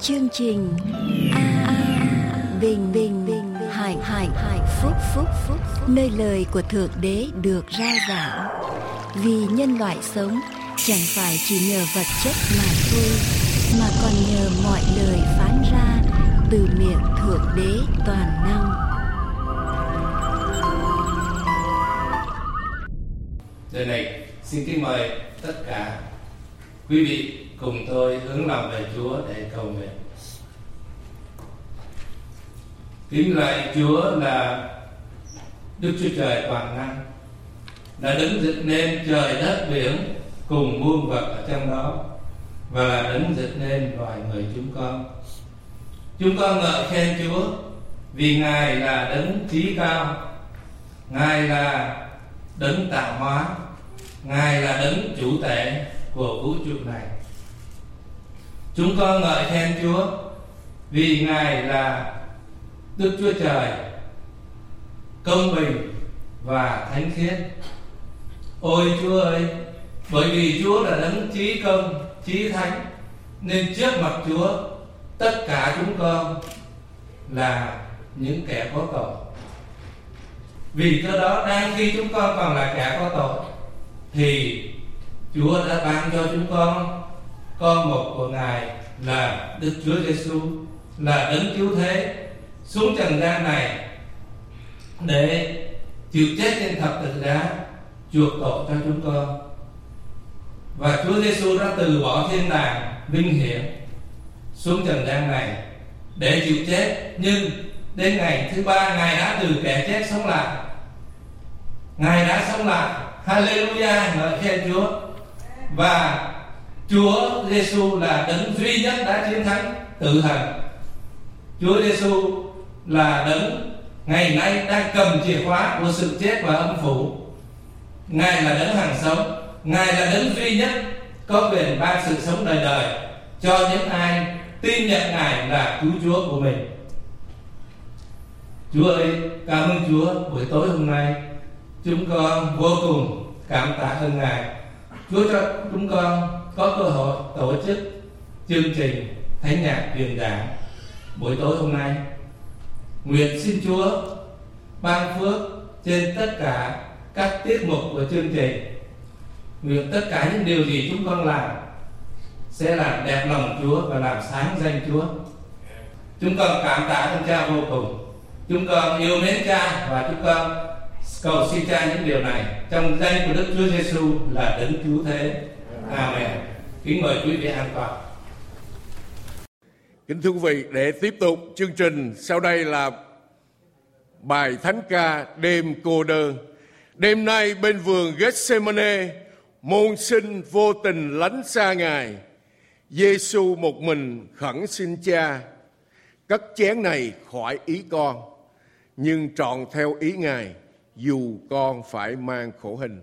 chương trình bình hải phúc nơi lời của Thượng Đế được rao giảng, vì nhân loại sống chẳng phải chỉ nhờ vật chất mà thôi, mà còn nhờ mọi lời phán ra từ miệng Thượng Đế toàn năng. Giờ này xin kính mời tất cả quý vị cùng tôi hướng lòng về Chúa để cầu nguyện. Kính lạy Chúa là Đức Chúa Trời toàn năng, đã đứng dựng nên trời đất biển cùng muôn vật ở trong đó, và đứng dựng nên loài người chúng con. Chúng con ngợi khen Chúa vì Ngài là đấng trí cao, Ngài là đấng tạo hóa, Ngài là đấng chủ tể của vũ trụ này. Chúng con ngợi khen Chúa vì Ngài là Đức Chúa Trời công bình và thánh khiết. Ôi Chúa ơi, bởi vì Chúa là đấng trí công, trí thánh, nên trước mặt Chúa tất cả chúng con là những kẻ có tội. Vì do đó, đang khi chúng con còn là kẻ có tội thì Chúa đã ban cho chúng con con một của Ngài là Đức Chúa Giêsu, là đấng cứu thế xuống trần gian này để chịu chết trên thập tự giá chuộc tội cho chúng con. Và Chúa Giêsu đã từ bỏ thiên đàng vinh hiển xuống trần gian này để chịu chết, nhưng đến ngày thứ ba Ngài đã từ kẻ chết sống lại. Ngài đã sống lại. Hallelujah, ngợi khen Chúa. Và Chúa Giêsu là đấng duy nhất đã chiến thắng tử thần. Chúa Giêsu là đấng ngày nay đang cầm chìa khóa của sự chết và âm phủ. Ngài là đấng hàng sống, Ngài là đấng duy nhất có quyền ban sự sống đời đời cho những ai tin nhận Ngài là cứu Chúa của mình. Chúa ơi, cảm ơn Chúa buổi tối hôm nay. Chúng con vô cùng cảm tạ ơn Ngài. Chúa cho chúng con có cơ hội tổ chức chương trình thánh nhạc truyền giảng buổi tối hôm nay. Nguyện xin Chúa ban phước trên tất cả các tiết mục của chương trình. Nguyện tất cả những điều gì chúng con làm sẽ làm đẹp lòng Chúa và làm sáng danh Chúa. Chúng con cảm tạ ơn Cha vô cùng. Chúng con yêu mến Cha và chúng con cầu xin Cha những điều này trong danh của Đức Chúa Giêsu là đấng cứu thế. Amen. Kính mời quý vị an toàn. Kính thưa quý vị, để tiếp tục chương trình, sau đây là bài thánh ca Đêm Cô Đơn. Đêm nay bên vườn Gethsemane, môn sinh vô tình lánh xa Ngài. Giêsu một mình khẩn xin Cha, cất chén này khỏi ý con, nhưng trọn theo ý Ngài, dù con phải mang khổ hình.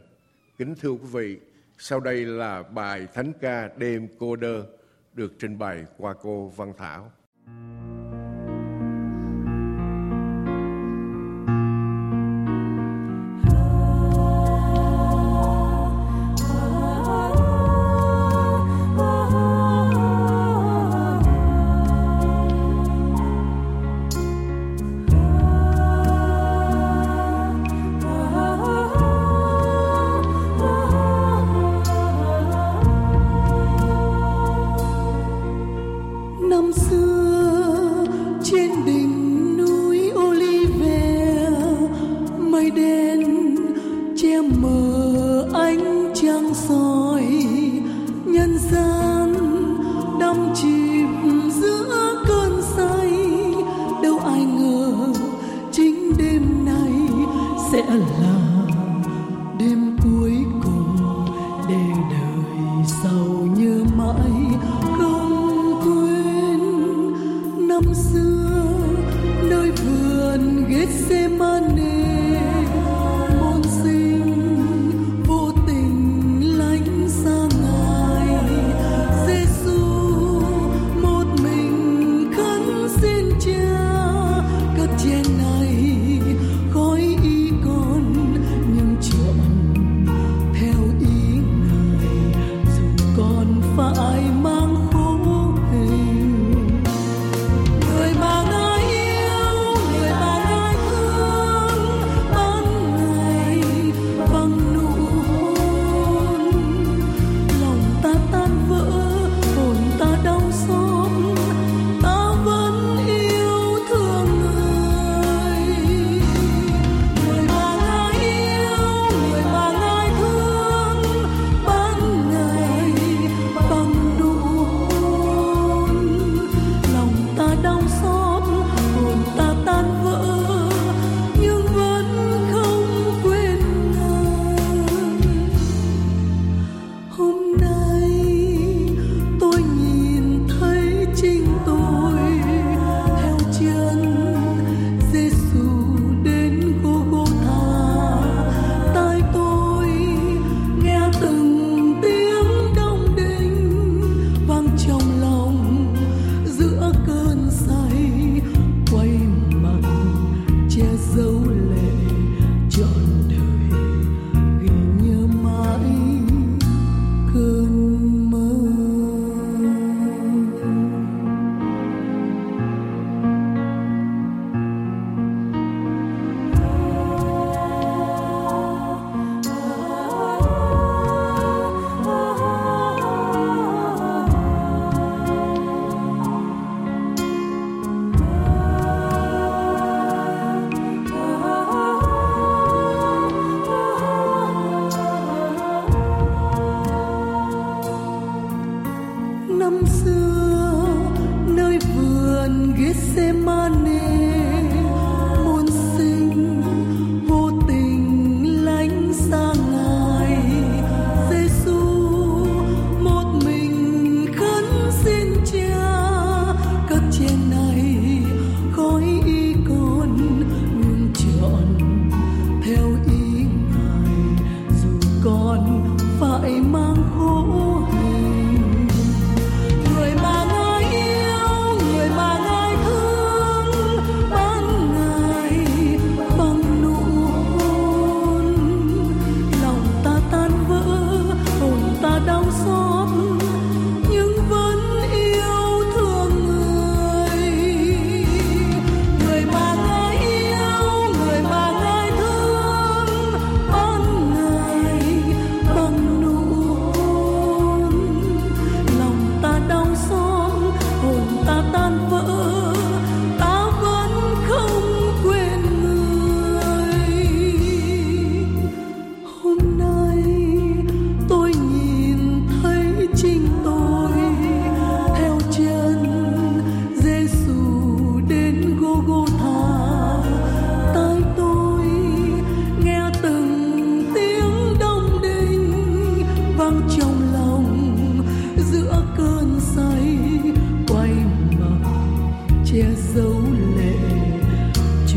Kính thưa quý vị, sau đây là bài thánh ca Đêm Cô Đơn được trình bày qua cô Văn Thảo. Phải mang khổ hình.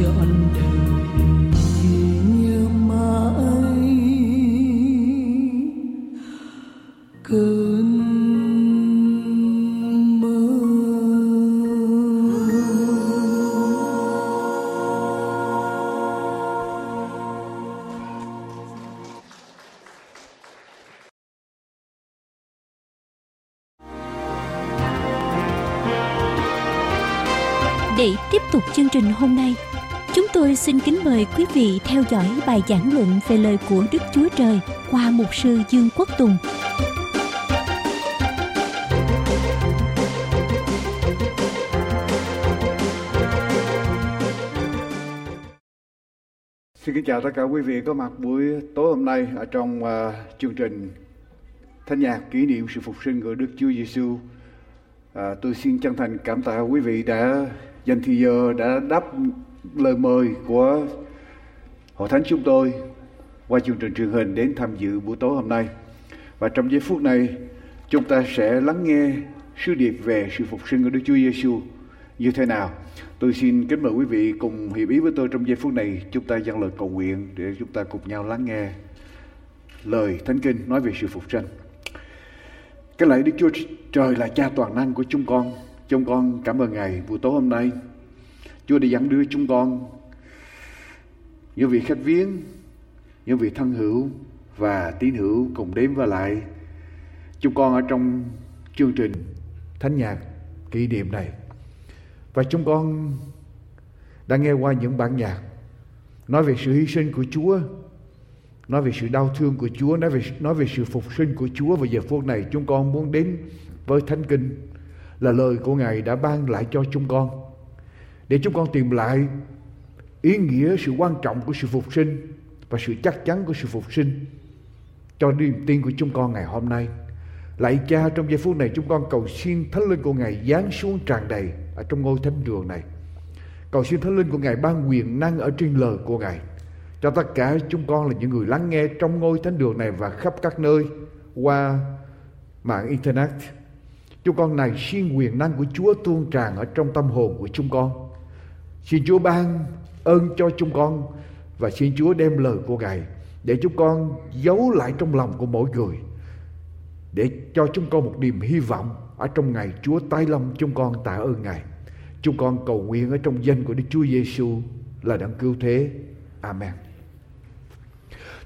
Để tiếp tục chương trình hôm nay, chúng tôi xin kính mời quý vị theo dõi bài giảng luận về lời của Đức Chúa Trời qua mục sư Dương Quốc Tùng. Xin kính chào tất cả quý vị có mặt buổi tối hôm nay ở trong chương trình Thanh nhạc kỷ niệm sự phục sinh của Đức Chúa Giêsu. Tôi xin chân thành cảm tạ quý vị đã dành thời giờ đã đáp lời mời của Hội Thánh chúng tôi qua chương trình truyền hình đến tham dự buổi tối hôm nay. Và trong giây phút này, chúng ta sẽ lắng nghe sứ điệp về sự phục sinh của Đức Chúa Giêsu như thế nào. Tôi xin kính mời quý vị cùng hiệp ý với tôi trong giây phút này, chúng ta dâng lời cầu nguyện để chúng ta cùng nhau lắng nghe lời Thánh Kinh nói về sự phục sinh. Cái lạy Đức Chúa Trời là Cha toàn năng của chúng con. Chúng con cảm ơn Ngài buổi tối hôm nay. Chúa đã dẫn đưa chúng con, những vị khách viếng, những vị thân hữu và tín hữu cùng đến và lại chúng con ở trong chương trình Thánh nhạc kỷ niệm này. Và chúng con đã nghe qua những bản nhạc nói về sự hy sinh của Chúa, nói về sự đau thương của Chúa, nói về sự phục sinh của Chúa. Và giờ phút này chúng con muốn đến với Thánh Kinh là lời của Ngài đã ban lại cho chúng con, để chúng con tìm lại ý nghĩa, sự quan trọng của sự phục sinh và sự chắc chắn của sự phục sinh cho niềm tin của chúng con ngày hôm nay. Lạy Cha, trong giây phút này chúng con cầu xin Thánh Linh của Ngài giáng xuống tràn đầy ở trong ngôi thánh đường này. Cầu xin Thánh Linh của Ngài ban quyền năng ở trên lời của Ngài cho tất cả chúng con là những người lắng nghe trong ngôi thánh đường này và khắp các nơi qua mạng Internet. Chúng con này xin quyền năng của Chúa tuôn tràn ở trong tâm hồn của chúng con. Xin Chúa ban ơn cho chúng con và xin Chúa đem lời của Ngài để chúng con giấu lại trong lòng của mỗi người, để cho chúng con một niềm hy vọng ở trong ngày Chúa tái lâm. Chúng con tạ ơn Ngài. Chúng con cầu nguyện ở trong danh của Đức Chúa Giêsu là Đấng Cứu Thế. Amen.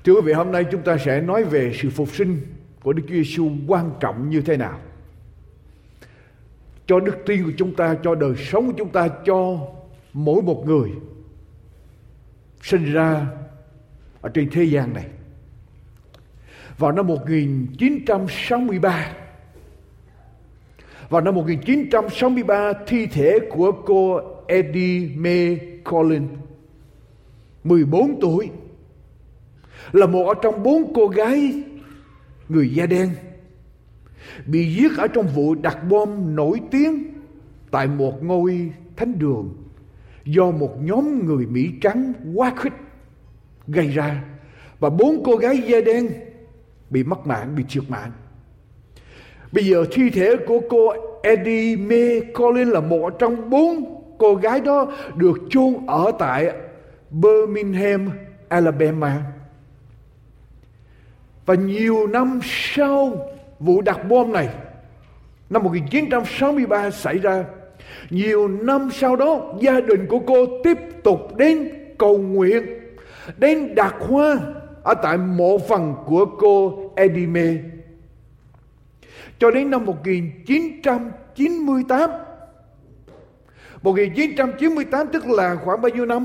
Thưa quý vị, hôm nay chúng ta sẽ nói về sự phục sinh của Đức Chúa Giêsu quan trọng như thế nào cho đức tin của chúng ta, cho đời sống của chúng ta, cho mỗi một người sinh ra ở trên thế gian này. Vào năm 1963, thi thể của cô Eddie Mae Collins, 14 tuổi, là một ở trong 4 cô gái người da đen bị giết ở trong vụ đặt bom nổi tiếng tại một ngôi thánh đường do một nhóm người Mỹ trắng quá khích gây ra, và 4 cô gái da đen bị mất mạng, bị thiệt mạng. Bây giờ thi thể của cô Eddie Mae Collins là một trong 4 cô gái đó được chôn ở tại Birmingham, Alabama. Và nhiều năm sau vụ đặt bom này, năm 1963 xảy ra, nhiều năm sau đó gia đình của cô tiếp tục đến cầu nguyện, đến đặt hoa ở tại mộ phần của cô Eddie Mae. Cho đến năm 1998, tức là khoảng bao nhiêu năm?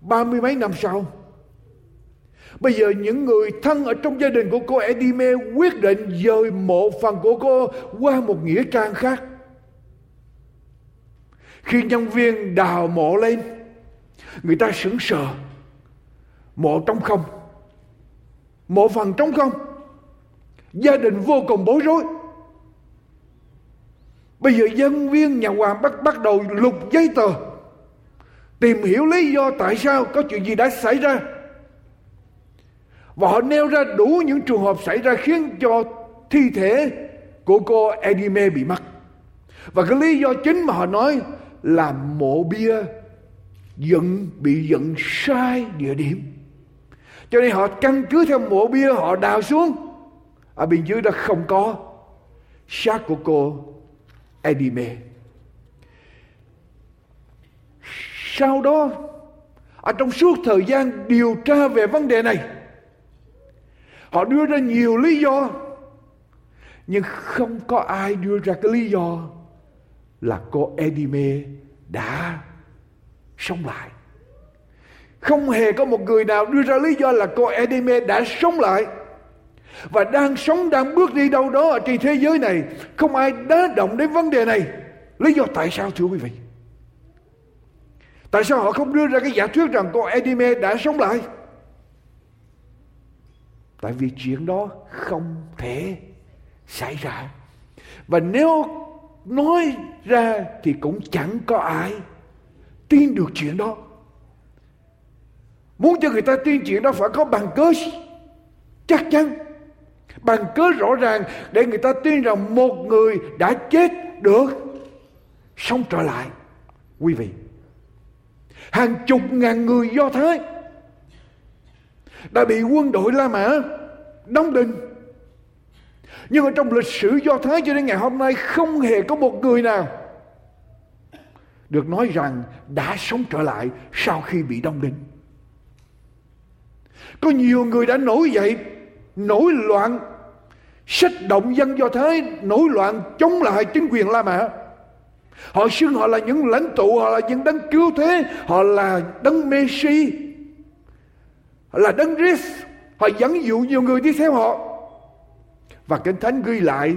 30 mấy năm sau. Bây giờ những người thân ở trong gia đình của cô Eddie Mae quyết định dời mộ phần của cô qua một nghĩa trang khác. Khi nhân viên đào mộ lên, người ta sững sờ. Mộ trống không, mộ phần trống không. Gia đình vô cùng bối rối. Bây giờ nhân viên nhà hoàng bắt đầu lục giấy tờ, tìm hiểu lý do tại sao, có chuyện gì đã xảy ra. Và họ nêu ra đủ những trường hợp xảy ra khiến cho thi thể của cô Eddie Mae bị mất. Và cái lý do chính mà họ nói là mộ bia bị dẫn sai địa điểm. Cho nên họ căn cứ theo mộ bia họ đào xuống. Ở bên dưới đó không có xác của cô Eddie Mae. Sau đó, ở trong suốt thời gian điều tra về vấn đề này, họ đưa ra nhiều lý do, nhưng không có ai đưa ra cái lý do là cô Eddie Mae đã sống lại. Không hề có một người nào đưa ra lý do là cô Eddie Mae đã sống lại và đang sống, đang bước đi đâu đó ở trên thế giới này. Không ai đá động đến vấn đề này. Lý do tại sao, thưa quý vị? Tại sao họ không đưa ra cái giả thuyết rằng cô Eddie Mae đã sống lại? Tại vì chuyện đó không thể xảy ra. Và nếu nói ra thì cũng chẳng có ai tin được chuyện đó. Muốn cho người ta tin chuyện đó phải có bằng cớ chắc chắn, bằng cớ rõ ràng để người ta tin rằng một người đã chết được sống trở lại. Quý vị, hàng chục ngàn người Do Thái đã bị quân đội La Mã đóng đinh. Nhưng ở trong lịch sử Do Thái cho đến ngày hôm nay không hề có một người nào được nói rằng đã sống trở lại sau khi bị đóng đinh. Có nhiều người đã nổi dậy, nổi loạn, xích động dân Do Thái, nổi loạn chống lại chính quyền La Mã. Họ xưng họ là những lãnh tụ, họ là những đấng cứu thế, họ là đấng Messi, họ là đấng Christ. Họ dẫn dụ nhiều người đi theo họ. Và Kinh Thánh ghi lại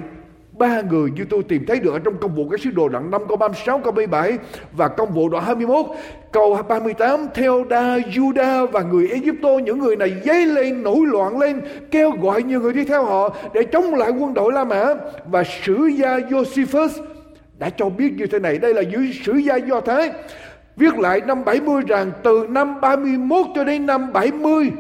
ba người như tôi tìm thấy được ở trong công vụ các sứ đồ đoạn 5 câu 36, câu 37 và công vụ đoạn 21 câu 38. Theo Đa, Juda và người Ai Cập, những người này dấy lên, nổi loạn lên, kêu gọi nhiều người đi theo họ để chống lại quân đội La Mã. Và sử gia Josephus đã cho biết như thế này, đây là sử gia Do Thái, viết lại năm 70 rằng từ năm 31 cho đến năm 70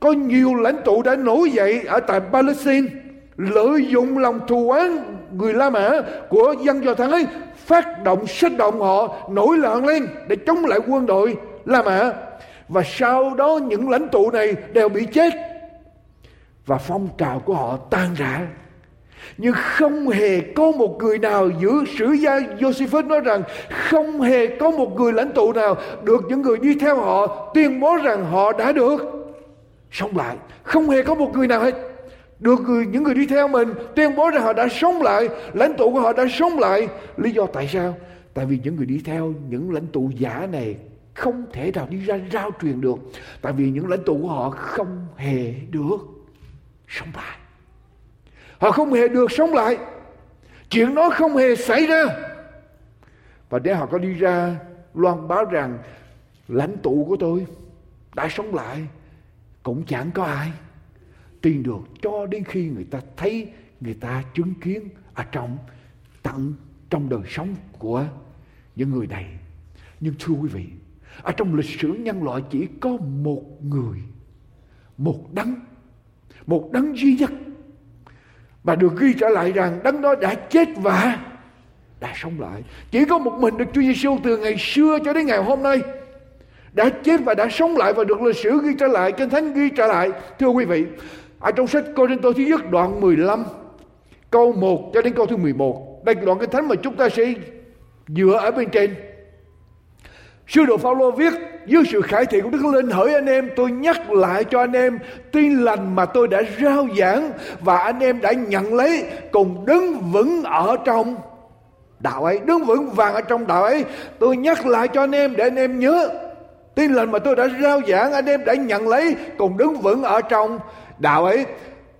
có nhiều lãnh tụ đã nổi dậy ở tại Palestine, lợi dụng lòng thù oán người La Mã của dân Do Thái, phát động xích động họ, nổi loạn lên để chống lại quân đội La Mã. Và sau đó những lãnh tụ này đều bị chết và phong trào của họ tan rã. Nhưng không hề có một người nào, giữa sử gia Josephus nói rằng không hề có một người lãnh tụ nào được những người đi theo họ tuyên bố rằng họ đã được sống lại. Không hề có một người nào hết được những người đi theo mình tuyên bố rằng họ đã sống lại, lãnh tụ của họ đã sống lại. Lý do tại sao? Tại vì những người đi theo những lãnh tụ giả này không thể nào đi ra rao truyền được. Tại vì những lãnh tụ của họ không hề được sống lại. Họ không hề được sống lại. Chuyện đó không hề xảy ra. Và để họ có đi ra loan báo rằng lãnh tụ của tôi đã sống lại, cũng chẳng có ai tin được cho đến khi người ta thấy, người ta chứng kiến ở trong đời sống của những người này. Nhưng thưa quý vị, ở trong lịch sử nhân loại chỉ có một người, một đấng duy nhất mà được ghi trở lại rằng đấng đó đã chết và đã sống lại. Chỉ có một mình được Chúa Giêsu từ ngày xưa cho đến ngày hôm nay đã chết và đã sống lại và được lịch sử ghi trở lại, Kinh Thánh ghi trở lại. Thưa quý vị, ở trong sách Côrintô thứ nhất đoạn 15 câu 1 cho đến câu thứ 11, đây là đoạn Kinh Thánh mà chúng ta sẽ dựa ở bên trên. Sứ đồ Phao-lô viết: dưới sự khải thị của Đức Linh, hỡi anh em, tôi nhắc lại cho anh em tin lành mà tôi đã rao giảng và anh em đã nhận lấy, cùng đứng vững ở trong đạo ấy, đứng vững vàng ở trong đạo ấy. Tôi nhắc lại cho anh em để anh em nhớ tin lành mà tôi đã rao giảng, anh em đã nhận lấy, cùng đứng vững ở trong đạo ấy.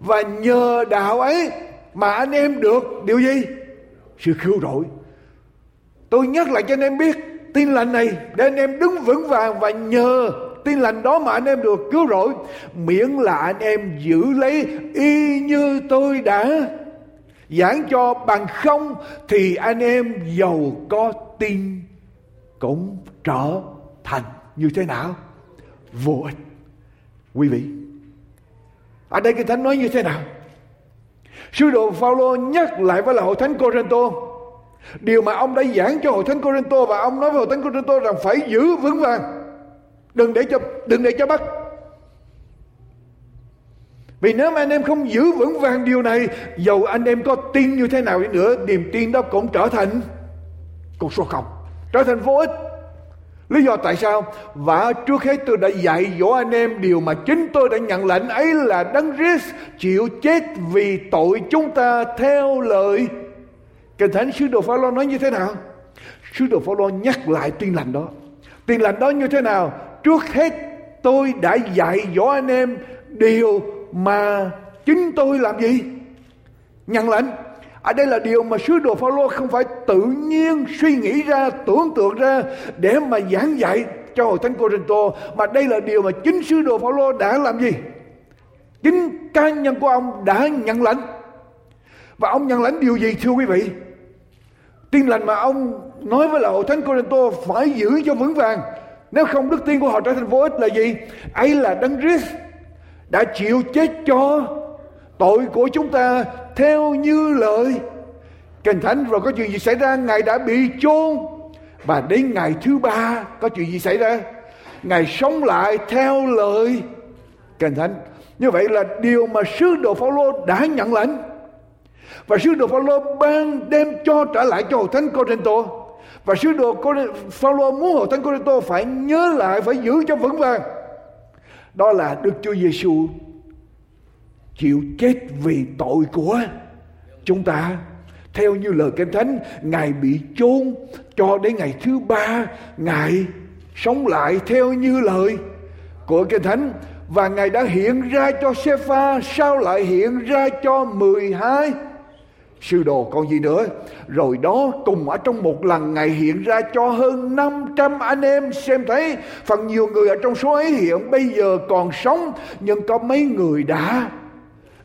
Và nhờ đạo ấy mà anh em được điều gì? Sự cứu rỗi. Tôi nhắc lại cho anh em biết tin lành này để anh em đứng vững vàng, và nhờ tin lành đó mà anh em được cứu rỗi, miễn là anh em giữ lấy y như tôi đã giảng cho, bằng không thì anh em dầu có tin cũng trở thành như thế nào? Vô ích. Quý vị, ở đây Kinh Thánh nói như thế nào? Sứ đồ Phao-lô nhắc lại với là hội thánh Côrintô Điều mà ông đã giảng cho hội thánh Côrintô, và ông nói với hội thánh Côrintô rằng phải giữ vững vàng, đừng để cho bắt. Vì nếu mà anh em không giữ vững vàng điều này, dầu anh em có tin như thế nào đi nữa, niềm tin đó cũng trở thành con số không, trở thành vô ích. Lý do tại sao? Và trước hết tôi đã dạy dỗ anh em điều mà chính tôi đã nhận lệnh, ấy là Đấng Christ chịu chết vì tội chúng ta theo lời Kinh Thánh. Sứ đồ Phao-lô nói như thế nào? Sứ đồ Phao-lô nhắc lại tin lành đó. Tin lành đó như thế nào? Trước hết tôi đã dạy dỗ anh em điều mà chính tôi làm gì? Nhận lệnh. Ở đây là điều mà sứ đồ Phao-lô không phải tự nhiên suy nghĩ ra, tưởng tượng ra để mà giảng dạy cho hội thánh Côrintô, mà đây là điều mà chính sứ đồ Phao-lô đã làm gì? Chính cá nhân của ông đã nhận lãnh. Và ông nhận lãnh điều gì thưa quý vị? Tin lành mà ông nói với là hội thánh Côrintô phải giữ cho vững vàng, nếu không đức tin của họ trở thành vô ích là gì? Ấy là Đấng Christ đã chịu chết cho tội của chúng ta theo như lời Kinh Thánh. Rồi có chuyện gì xảy ra? Ngài đã bị chôn. Và đến ngày thứ ba có chuyện gì xảy ra? Ngài sống lại theo lời Kinh Thánh. Như vậy là điều mà sứ đồ Phao-lô đã nhận lãnh. Và sứ đồ Phao-lô ban đem cho trở lại cho hội thánh Côrintô. Và sứ đồ Phao-lô muốn hội thánh Côrintô phải nhớ lại, phải giữ cho vững vàng. Đó là Đức Chúa Giê-xu chịu chết vì tội của chúng ta theo như lời Kinh Thánh. Ngài bị chôn, cho đến ngày thứ ba Ngài sống lại theo như lời của Kinh Thánh. Và Ngài đã hiện ra cho Sê-pha, sau lại hiện ra cho 12 sứ đồ, còn gì nữa. Rồi đó cùng ở trong một lần Ngài hiện ra cho hơn 500 anh em xem thấy. Phần nhiều người ở trong số ấy hiện bây giờ còn sống, nhưng có mấy người đã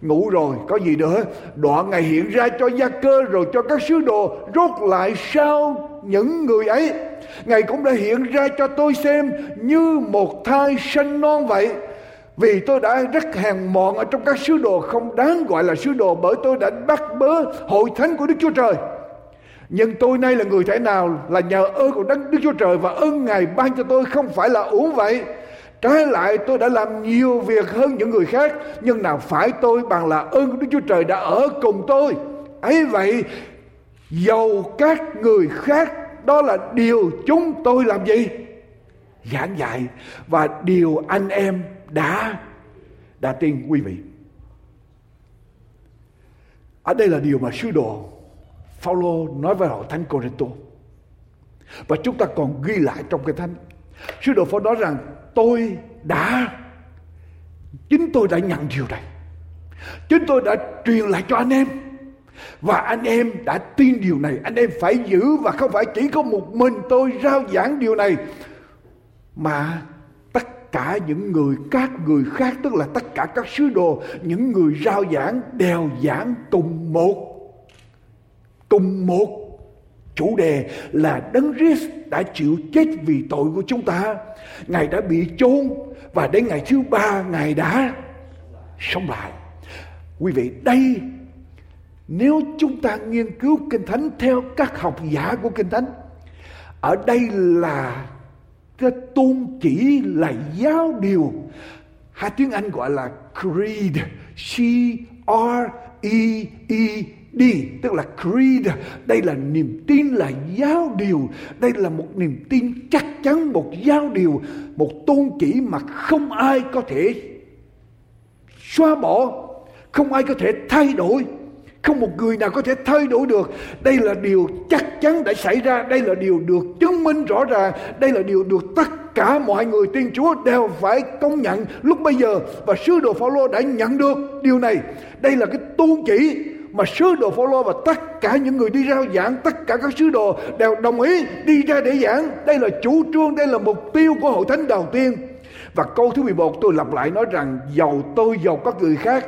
ngủ rồi. Có gì nữa? Đoạn Ngài hiện ra cho Gia-cơ, rồi cho các sứ đồ, rốt lại sau những người ấy Ngài cũng đã hiện ra cho tôi xem, như một thai sanh non vậy. Vì tôi đã rất hèn mọn ở trong các sứ đồ, không đáng gọi là sứ đồ, bởi tôi đã bắt bớ hội thánh của Đức Chúa Trời. Nhưng tôi nay là người thế nào? Là nhờ ơn của Đức Chúa Trời, và ơn Ngài ban cho tôi không phải là uổng vậy. Trái lại tôi đã làm nhiều việc hơn những người khác, nhưng nào phải tôi bằng là ơn của Đức Chúa Trời đã ở cùng tôi. Ấy vậy, dầu các người khác, đó là điều chúng tôi làm gì? Giảng dạy, và điều anh em đã tin. Quý vị, ở đây là điều mà sứ đồ Phao-lô nói với hội thánh Côrintô, và chúng ta còn ghi lại trong Kinh Thánh. Sứ đồ Phao-lô nói rằng chính tôi đã nhận điều này, chính tôi đã truyền lại cho anh em, và anh em đã tin điều này. Anh em phải giữ, và không phải chỉ có một mình tôi rao giảng điều này, mà tất cả những người, các người khác, tức là tất cả các sứ đồ, những người rao giảng đều giảng cùng một chủ đề là Đấng Christ đã chịu chết vì tội của chúng ta. Ngài đã bị chôn, và đến ngày thứ ba Ngài đã sống lại. Quý vị, đây nếu chúng ta nghiên cứu Kinh Thánh theo các học giả của Kinh Thánh, ở đây là cái tôn chỉ, là giáo điều, hay tiếng Anh gọi là creed, C-R-E-E-D, tức là creed. Đây là niềm tin, là giáo điều. Đây là một niềm tin chắc chắn, một giáo điều, một tôn chỉ mà không ai có thể xóa bỏ, không ai có thể thay đổi, không một người nào có thể thay đổi được. Đây là điều chắc chắn đã xảy ra, đây là điều được chứng minh rõ ràng, đây là điều được tất cả mọi người tin Chúa đều phải công nhận lúc bây giờ. Và sứ đồ Phao-lô đã nhận được điều này. Đây là cái tôn chỉ mà sứ đồ Phao-lô và tất cả những người đi rao giảng, tất cả các sứ đồ đều đồng ý đi ra để giảng. Đây là chủ trương, đây là mục tiêu của hội thánh đầu tiên. Và câu thứ 11 tôi lặp lại nói rằng dầu các người khác,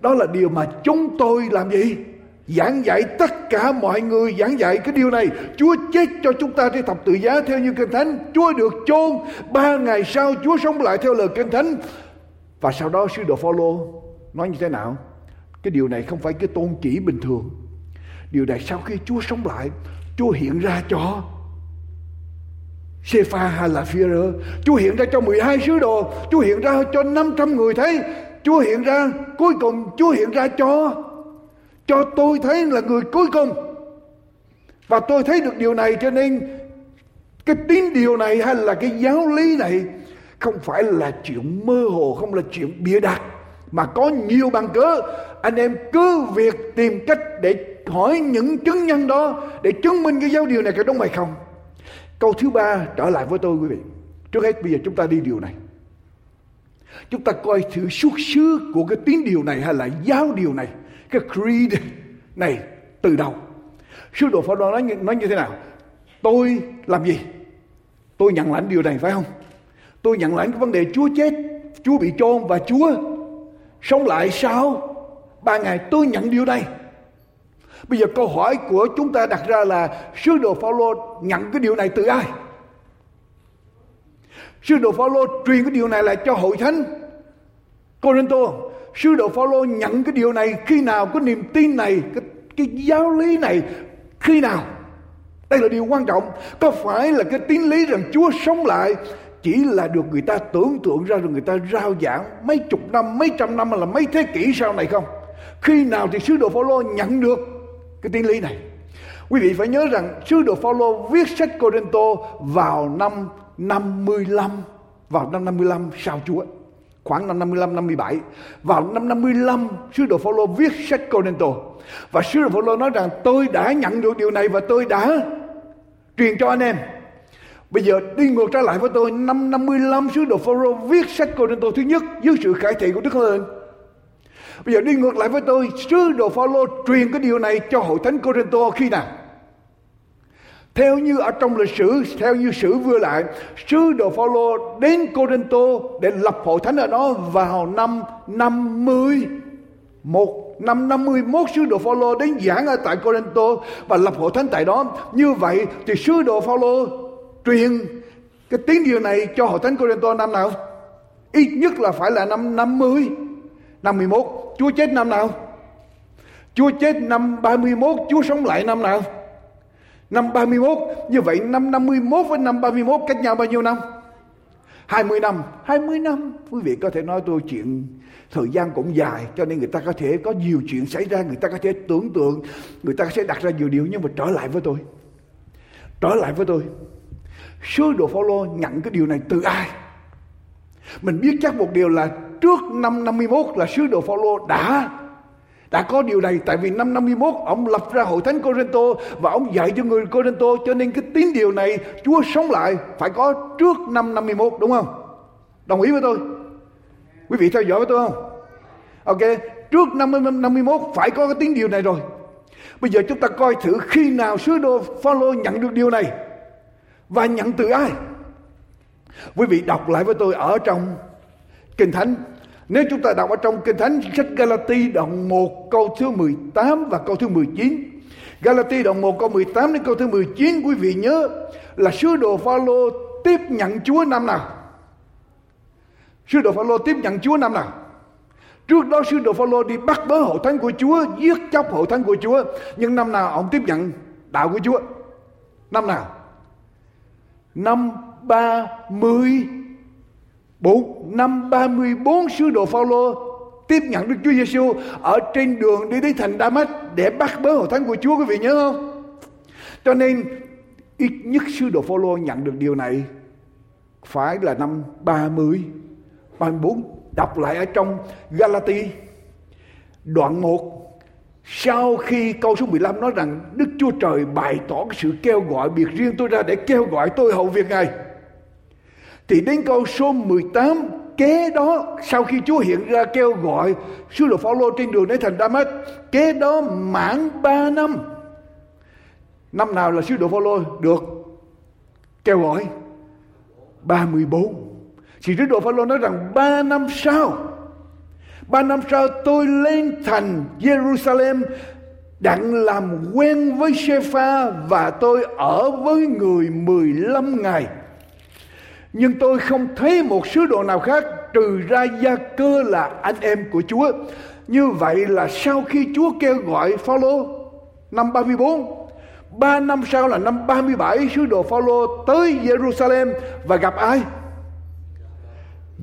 đó là điều mà chúng tôi làm gì? Giảng dạy, tất cả mọi người giảng dạy cái điều này. Chúa chết cho chúng ta trên thập tự giá theo như Kinh Thánh. Chúa được chôn, 3 ngày sau Chúa sống lại theo lời Kinh Thánh. Và sau đó sứ đồ Phao-lô nói như thế nào? Cái điều này không phải cái tôn chỉ bình thường. Điều này sau khi Chúa sống lại, Chúa hiện ra cho Sê-pha hay là Phi-e-rơ, Chúa hiện ra cho 12 sứ đồ, Chúa hiện ra cho 500 người thấy, Chúa hiện ra cuối cùng, Chúa hiện ra cho tôi thấy là người cuối cùng. Và tôi thấy được điều này, cho nên cái tín điều này hay là cái giáo lý này không phải là chuyện mơ hồ, không là chuyện bịa đặt, mà có nhiều bằng cớ. Anh em cứ việc tìm cách để hỏi những chứng nhân đó để chứng minh cái giáo điều này có đúng hay không. Câu thứ ba trở lại với tôi, quý vị. Trước hết bây giờ chúng ta đi điều này. Chúng ta coi thử xuất xứ của cái tín điều này hay là giáo điều này, cái creed này từ đâu. Sứ đồ Phao-lô nói như thế nào? Tôi làm gì? Tôi nhận lãnh điều này, phải không? Tôi nhận lãnh cái vấn đề Chúa chết, Chúa bị chôn và Chúa sống lại sau 3 ngày. Tôi nhận điều này. Bây giờ câu hỏi của chúng ta đặt ra là sứ đồ Phao-lô nhận cái điều này từ ai? Sứ đồ Phao-lô truyền cái điều này lại cho hội thánh Côrintô. Sứ đồ Phao-lô nhận cái điều này khi nào, cái niềm tin này, cái giáo lý này khi nào? Đây là điều quan trọng. Có phải là cái tín lý rằng Chúa sống lại chỉ là được người ta tưởng tượng ra, rồi người ta rao giảng mấy chục năm, mấy trăm năm, là mấy thế kỷ sau này không? Khi nào thì sứ đồ Phao-lô nhận được cái tín lý này? Quý vị phải nhớ rằng sứ đồ Phao-lô viết sách Côrintô vào năm 55, vào năm 55 sau Chúa, khoảng năm 55, 57. Vào năm 55 sứ đồ Phao-lô viết sách Côrintô, và sứ đồ Phao-lô nói rằng tôi đã nhận được điều này và tôi đã truyền cho anh em. Bây giờ đi ngược trở lại với tôi, năm 55 sứ đồ Phao-lô viết sách Côrintô thứ nhất dưới sự khải thị của Đức Hưng. Bây giờ đi ngược lại với tôi, sứ đồ Phao-lô truyền cái điều này cho hội thánh Côrintô khi nào? Theo như ở trong lịch sử, theo như sử vừa lại, sứ đồ Phao-lô đến Côrintô để lập hội thánh ở đó vào năm 51. Năm 51 sứ đồ Phao-lô đến giảng ở tại Côrintô và lập hội thánh tại đó. Như vậy thì sứ đồ Phao-lô truyền cái tín điều này cho hội thánh Côrintô năm nào? Ít nhất là phải là năm 50. 51. Chúa chết năm nào? Chúa chết năm 31. Chúa sống lại năm nào? Năm 31. Như vậy năm 51 với năm 31 cách nhau bao nhiêu năm? 20 năm. 20 năm. Quý vị có thể nói tôi chuyện thời gian cũng dài, cho nên người ta có thể có nhiều chuyện xảy ra, người ta có thể tưởng tượng, người ta sẽ đặt ra nhiều điều. Nhưng mà trở lại với tôi, sứ đồ Phao-lô nhận cái điều này từ ai? Mình biết chắc một điều là trước năm 51 là sứ đồ Phao-lô đã có điều này, tại vì năm 51 ông lập ra hội thánh Côrintô và ông dạy cho người Côrintô, cho nên cái tín điều này Chúa sống lại phải có trước năm 51, đúng không? Đồng ý với tôi? Quý vị theo dõi với tôi không? Ok, trước năm 51 phải có cái tín điều này rồi. Bây giờ chúng ta coi thử khi nào sứ đồ Phao-lô nhận được điều này và nhận từ ai. Quý vị đọc lại với tôi ở trong Kinh Thánh. Nếu chúng ta đọc ở trong Kinh Thánh, sách Galatia đoạn 1 câu thứ 18 và câu thứ 19. Galatia đoạn 1 câu 18 đến câu thứ 19, quý vị nhớ là sứ đồ Phao-lô tiếp nhận Chúa năm nào? Sứ đồ Phao-lô tiếp nhận Chúa năm nào? Trước đó sứ đồ Phao-lô đi bắt bớ hội thánh của Chúa, giết chóc hội thánh của Chúa, nhưng năm nào ông tiếp nhận đạo của Chúa? Năm nào? Năm 34. Năm 34 sứ đồ Phao-lô tiếp nhận Đức Chúa Giê-xu ở trên đường đi đến thành Đa-mách để bắt bớ hội thánh của Chúa, quý vị nhớ không? Cho nên ít nhất sứ đồ Phao-lô nhận được điều này phải là năm 34. Đọc lại ở trong Galatia đoạn 1, sau khi câu số 15 nói rằng Đức Chúa Trời bày tỏ cái sự kêu gọi biệt riêng tôi ra để kêu gọi tôi hầu việc Ngài, thì đến câu số 18 kế đó, sau khi Chúa hiện ra kêu gọi sứ đồ Phao-lô trên đường đến thành Đa-mách, kế đó mãn 3 năm. Năm nào là sứ đồ Phao-lô được kêu gọi? 34. Thì sứ đồ Phao-lô nói rằng 3 năm sau tôi lên thành Giê-ru-sa-lem, đặng làm quen với Sê-pha, và tôi ở với người 15 ngày. Nhưng tôi không thấy một sứ đồ nào khác trừ ra Gia-cơ là anh em của Chúa. Như vậy là sau khi Chúa kêu gọi Phao-lô năm 34, 3 năm sau là năm 37, sứ đồ Phao-lô tới Giê-ru-sa-lem và gặp ai?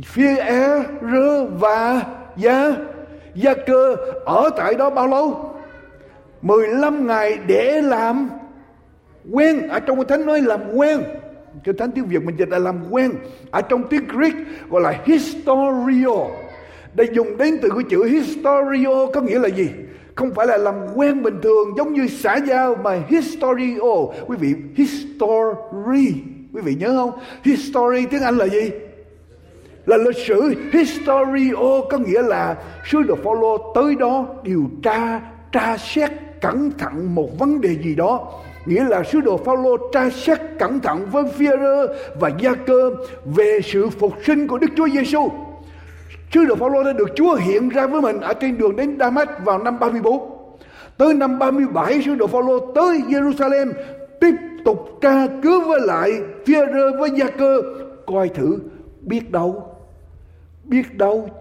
Phi-e-rơ và Gia-cơ ở tại đó bao lâu? 15 ngày để làm quen. Ở trong Kinh Thánh nói làm quen. Kinh Thánh tiếng Việt mình dịch là làm quen. Ở trong tiếng Greek gọi là historio. Đây dùng đến từ cái chữ historio có nghĩa là gì? Không phải là làm quen bình thường giống như xã giao, mà historio. Quý vị, history. Quý vị nhớ không? History tiếng Anh là gì? Là lịch sử. Historio có nghĩa là sứ đồ Phao-lô tới đó điều tra, tra xét cẩn thận một vấn đề gì đó. Nghĩa là sứ đồ Phao-lô tra xét cẩn thận với Phi-e-rơ và Gia-cơ về sự phục sinh của Đức Chúa Giê-xu. Sứ đồ Phao-lô đã được Chúa hiện ra với mình ở trên đường đến Đa-mách vào năm 34. Tới năm 37, sứ đồ Phao-lô tới Giê-ru-sa-lem tiếp tục tra cứu với lại Phi-e-rơ với Gia-cơ, coi thử biết đâu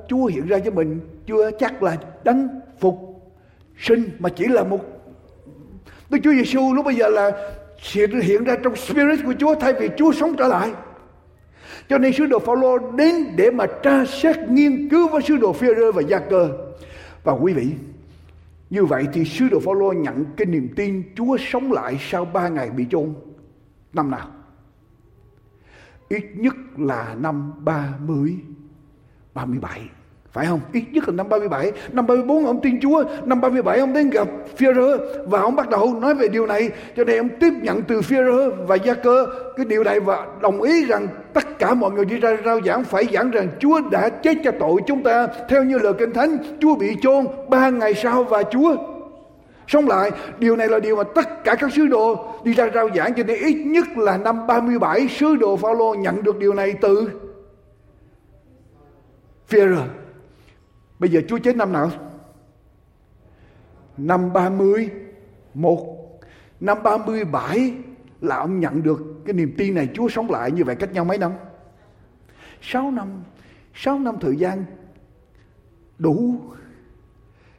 Chúa hiện ra với mình chưa chắc là đấng phục sinh, mà chỉ là một Đức Chúa Giê-xu lúc bây giờ là hiện ra trong Spirit của Chúa thay vì Chúa sống trở lại. Cho nên sứ đồ Phao-lô đến để mà tra xét nghiên cứu với sứ đồ Phi-e-rơ và Gia-cơ. Và quý vị, như vậy thì sứ đồ Phao-lô nhận cái niềm tin Chúa sống lại sau 3 ngày bị chôn năm nào? Ít nhất là năm 37, phải không? Ít nhất là năm 37. Năm 34 ông tin Chúa, năm 37 ông đến gặp Phi-e-rơ và ông bắt đầu nói về điều này. Cho nên ông tiếp nhận từ Phi-e-rơ và Gia-cơ cái điều này và đồng ý rằng tất cả mọi người đi ra rao giảng phải giảng rằng Chúa đã chết cho tội chúng ta. Theo như lời Kinh Thánh, Chúa bị chôn, 3 ngày sau và Chúa sống lại. Điều này là điều mà tất cả các sứ đồ đi ra rao giảng. Cho nên ít nhất là năm 37 sứ đồ Phao-lô nhận được điều này từ Phi-e-rơ. Bây giờ Chúa chết năm nào? Năm 31. Năm 37 là ông nhận được cái niềm tin này Chúa sống lại. Như vậy cách nhau mấy năm? 6 năm. 6 năm thời gian đủ,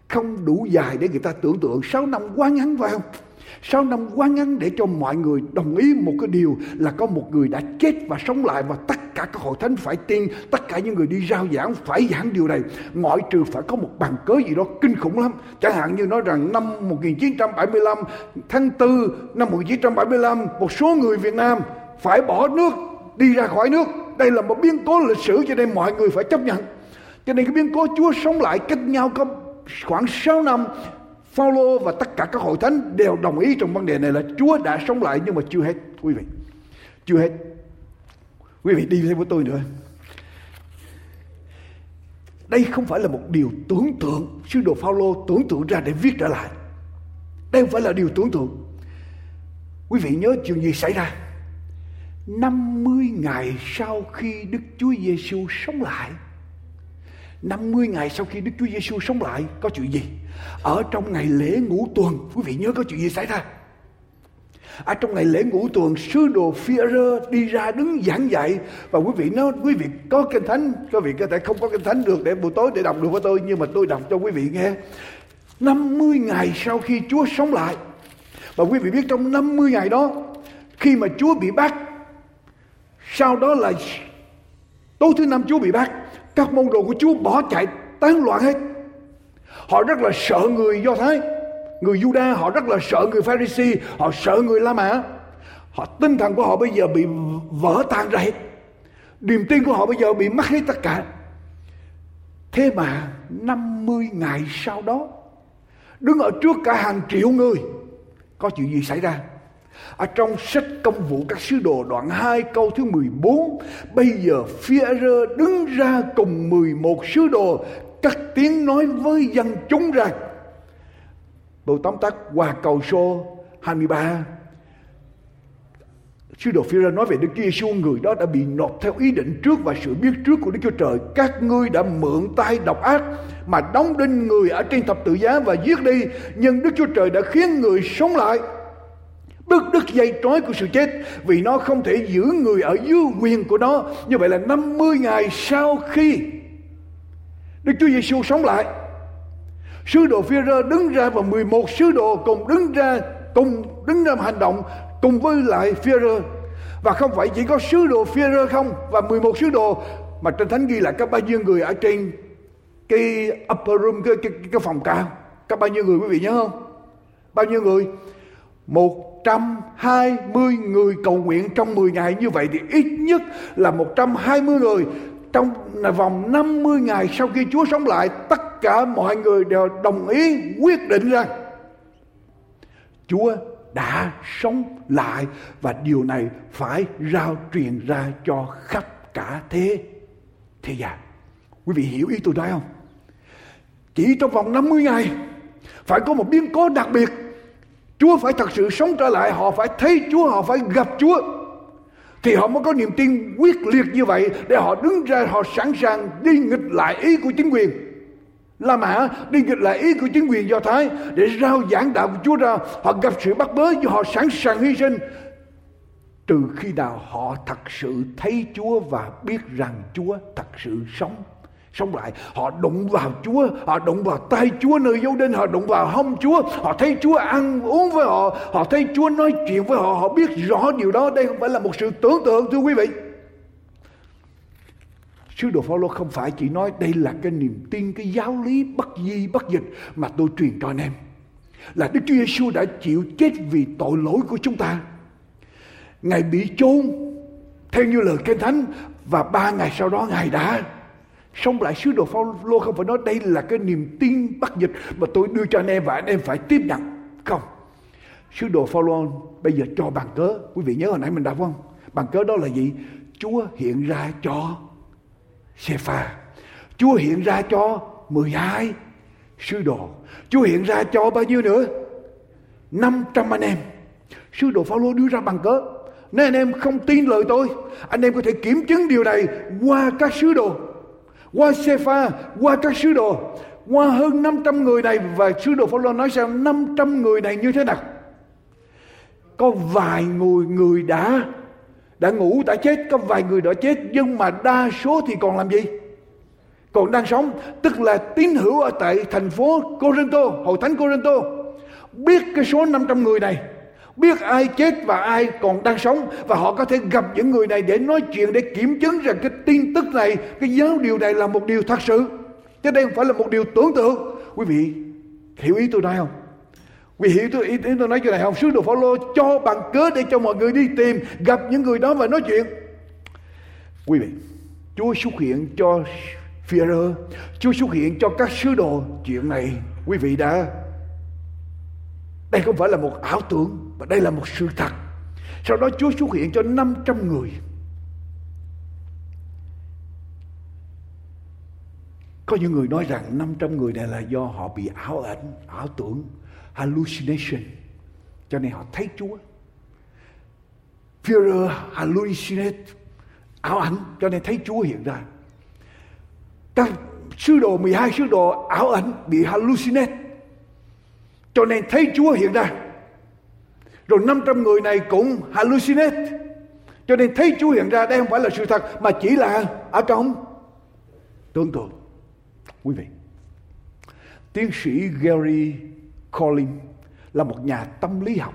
không đủ dài để người ta tưởng tượng. 6 năm quá ngắn phải không? 6 năm quá ngắn để cho mọi người đồng ý một cái điều là có một người đã chết và sống lại, và tất cả các hội thánh phải tin, tất cả những người đi rao giảng phải giảng điều này, ngoại trừ phải có một bằng cớ gì đó kinh khủng lắm. Chẳng hạn như nói rằng năm 1975, tháng 4 năm 1975, một số người Việt Nam phải bỏ nước, đi ra khỏi nước. Đây là một biến cố lịch sử, cho nên mọi người phải chấp nhận. Cho nên cái biến cố Chúa sống lại cách nhau có khoảng 6 năm, Phao-lô và tất cả các hội thánh đều đồng ý trong vấn đề này là Chúa đã sống lại. Nhưng mà chưa hết, quý vị. Chưa hết. Quý vị đi theo với tôi nữa. Đây không phải là một điều tưởng tượng, sứ đồ Phao-lô tưởng tượng ra để viết trở lại. Đây không phải là điều tưởng tượng. Quý vị nhớ chuyện gì xảy ra 50 ngày sau khi Đức Chúa Giê-xu sống lại. 50 ngày sau khi Đức Chúa Giê-xu sống lại, có chuyện gì? Ở trong ngày lễ ngũ tuần, quý vị nhớ có chuyện gì xảy ra? Ở trong ngày lễ ngũ tuần, sứ đồ Phi-e-rơ đi ra đứng giảng dạy. Và quý vị nói, quý vị có Kinh Thánh, quý vị có thể không có Kinh Thánh được để buổi tối để đọc được với tôi, nhưng mà tôi đọc cho quý vị nghe. 50 ngày sau khi Chúa sống lại. Và quý vị biết trong 50 ngày đó, khi mà Chúa bị bắt, sau đó là tối thứ năm Chúa bị bắt, các môn đồ của Chúa bỏ chạy tán loạn hết. Họ rất là sợ người Do Thái, người Giu-đa, họ rất là sợ người Pha-ri-si, họ sợ người La Mã. Họ tinh thần của họ bây giờ bị vỡ tan ra hết. Niềm tin của họ bây giờ bị mất hết tất cả. Thế mà 50 ngày sau đó, đứng ở trước cả hàng triệu người, có chuyện gì xảy ra? Ở trong sách Công vụ các sứ đồ đoạn 2 câu thứ 14, bây giờ Phi-e-rơ đứng ra cùng 11 sứ đồ cất tiếng nói với dân chúng rằng, tôi tóm tắt qua câu số 23, sứ đồ Phi-e-rơ nói về Đức Chúa Giê-xu, người đó đã bị nộp theo ý định trước và sự biết trước của Đức Chúa Trời. Các ngươi đã mượn tay độc ác mà đóng đinh người ở trên thập tự giá và giết đi, nhưng Đức Chúa Trời đã khiến người sống lại, đứt dây trói của sự chết, vì nó không thể giữ người ở dưới quyền của nó. Như vậy là 50 ngày sau khi Đức Chúa Giê-xu sống lại, sứ đồ Phi-e-rơ đứng ra và 11 sứ đồ cùng đứng ra cùng đứng ra hành động cùng với lại Phi-e-rơ. Và không phải chỉ có sứ đồ Phi-e-rơ không, và 11 sứ đồ, mà trên thánh ghi lại các bao nhiêu người ở trên cái upper room, cái phòng cao, các bao nhiêu người quý vị nhớ không? Bao nhiêu người? 120 người cầu nguyện trong 10 ngày. Như vậy thì ít nhất là 120 người trong vòng 50 ngày sau khi Chúa sống lại. Tất cả mọi người đều đồng ý quyết định rằng Chúa đã sống lại, và điều này phải rao truyền ra cho khắp cả thế gian. Quý vị hiểu ý tôi nói không? Chỉ trong vòng 50 ngày phải có một biến cố đặc biệt. Chúa phải thật sự sống trở lại, họ phải thấy Chúa, họ phải gặp Chúa, thì họ mới có niềm tin quyết liệt như vậy để họ đứng ra, họ sẵn sàng đi nghịch lại ý của chính quyền La Mã, đi nghịch lại ý của chính quyền Do Thái để rao giảng đạo của Chúa ra. Họ gặp sự bắt bớ, họ sẵn sàng hy sinh, trừ khi nào họ thật sự thấy Chúa và biết rằng Chúa thật sự sống lại. Họ đụng vào Chúa, họ đụng vào tay Chúa nơi dấu đinh, họ đụng vào hông Chúa, họ thấy Chúa ăn uống với họ, họ thấy Chúa nói chuyện với họ, họ biết rõ điều đó. Đây không phải là một sự tưởng tượng, thưa quý vị. Sứ đồ Phao-lô không phải chỉ nói đây là cái niềm tin, cái giáo lý bất di bất dịch mà tôi truyền cho anh em, là Đức Chúa Giê-xu đã chịu chết vì tội lỗi của chúng ta, Ngài bị chôn theo như lời Kinh Thánh, và 3 ngày sau đó Ngài đã sống lại. Sứ đồ Phao-lô không phải nói đây là cái niềm tin bất dịch mà tôi đưa cho anh em và anh em phải tiếp nhận. Không, sứ đồ Phao-lô bây giờ cho bàn cớ. Quý vị nhớ hồi nãy mình đọc không? Bàn cớ đó là gì? Chúa hiện ra cho Sê-pha, Chúa hiện ra cho 12 sứ đồ, Chúa hiện ra cho bao nhiêu nữa? 500 anh em. Sứ đồ Phao-lô đưa ra bàn cớ. Nếu anh em không tin lời tôi, anh em có thể kiểm chứng điều này qua các sứ đồ, qua Sê-pha, qua các sứ đồ, qua hơn 500 người này. Và sứ đồ Phao-lô nói rằng 500 người này như thế nào? Có vài người đã ngủ, đã chết, có vài người đã chết, nhưng mà đa số thì còn làm gì? Còn đang sống. Tức là tín hữu ở tại thành phố Côrintô, hội thánh Côrintô biết cái số 500 người này, biết ai chết và ai còn đang sống, và họ có thể gặp những người này để nói chuyện, để kiểm chứng rằng cái tin tức này, cái giáo điều này là một điều thật sự, chứ đây không phải là một điều tưởng tượng. Quý vị hiểu ý tôi nói không? Quý vị hiểu tôi nói chuyện này không? Sứ đồ Phao-lô cho bằng cớ để cho mọi người đi tìm, gặp những người đó và nói chuyện. Quý vị, Chúa xuất hiện cho Phi-e-rơ, Chúa xuất hiện cho các sứ đồ. Chuyện này quý vị đây không phải là một ảo tưởng, mà đây là một sự thật. Sau đó Chúa xuất hiện cho 500 người. Có những người nói rằng 500 người này là do họ bị ảo ảnh, ảo tưởng, hallucination, cho nên họ thấy Chúa. Phi-e-rơ hallucinate, ảo ảnh, cho nên thấy Chúa hiện ra. Các sứ đồ, 12 sứ đồ ảo ảnh bị hallucinate, cho nên thấy Chúa hiện ra. Rồi 500 người này cũng hallucinate, cho nên thấy Chúa hiện ra. Đây không phải là sự thật, mà chỉ là ở trong tưởng tượng. Quý vị, tiến sĩ Gary Collins là một nhà tâm lý học,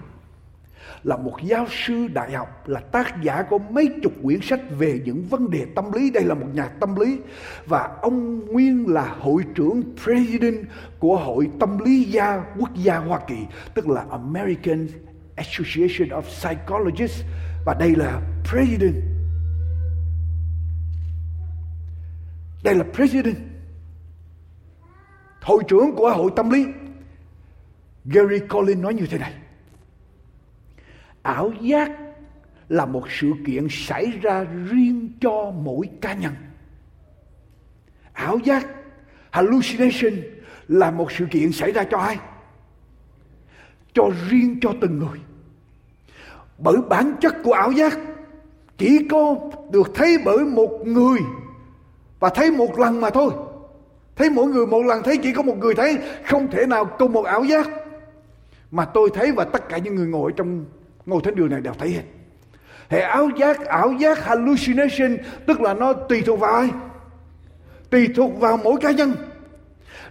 là một giáo sư đại học, là tác giả của mấy chục quyển sách về những vấn đề tâm lý. Đây là một nhà tâm lý, và ông nguyên là hội trưởng president của Hội Tâm lý gia Quốc gia Hoa Kỳ, tức là American Association of Psychologists, và đây là president. Đây là president, hội trưởng của Hội Tâm lý. Gary Collins nói như thế này: ảo giác là một sự kiện xảy ra riêng cho mỗi cá nhân. Ảo giác, hallucination, là một sự kiện xảy ra cho ai? Cho riêng cho từng người. Bởi bản chất của ảo giác chỉ có được thấy bởi một người, và thấy một lần mà thôi. Thấy mỗi người một lần, thấy chỉ có một người thấy. Không thể nào cùng một ảo giác mà tôi thấy và tất cả những người ngồi trong ngôi thánh đường này đều thấy hết. Hệ ảo giác hallucination, tức là nó tùy thuộc vào ai? Tùy thuộc vào mỗi cá nhân.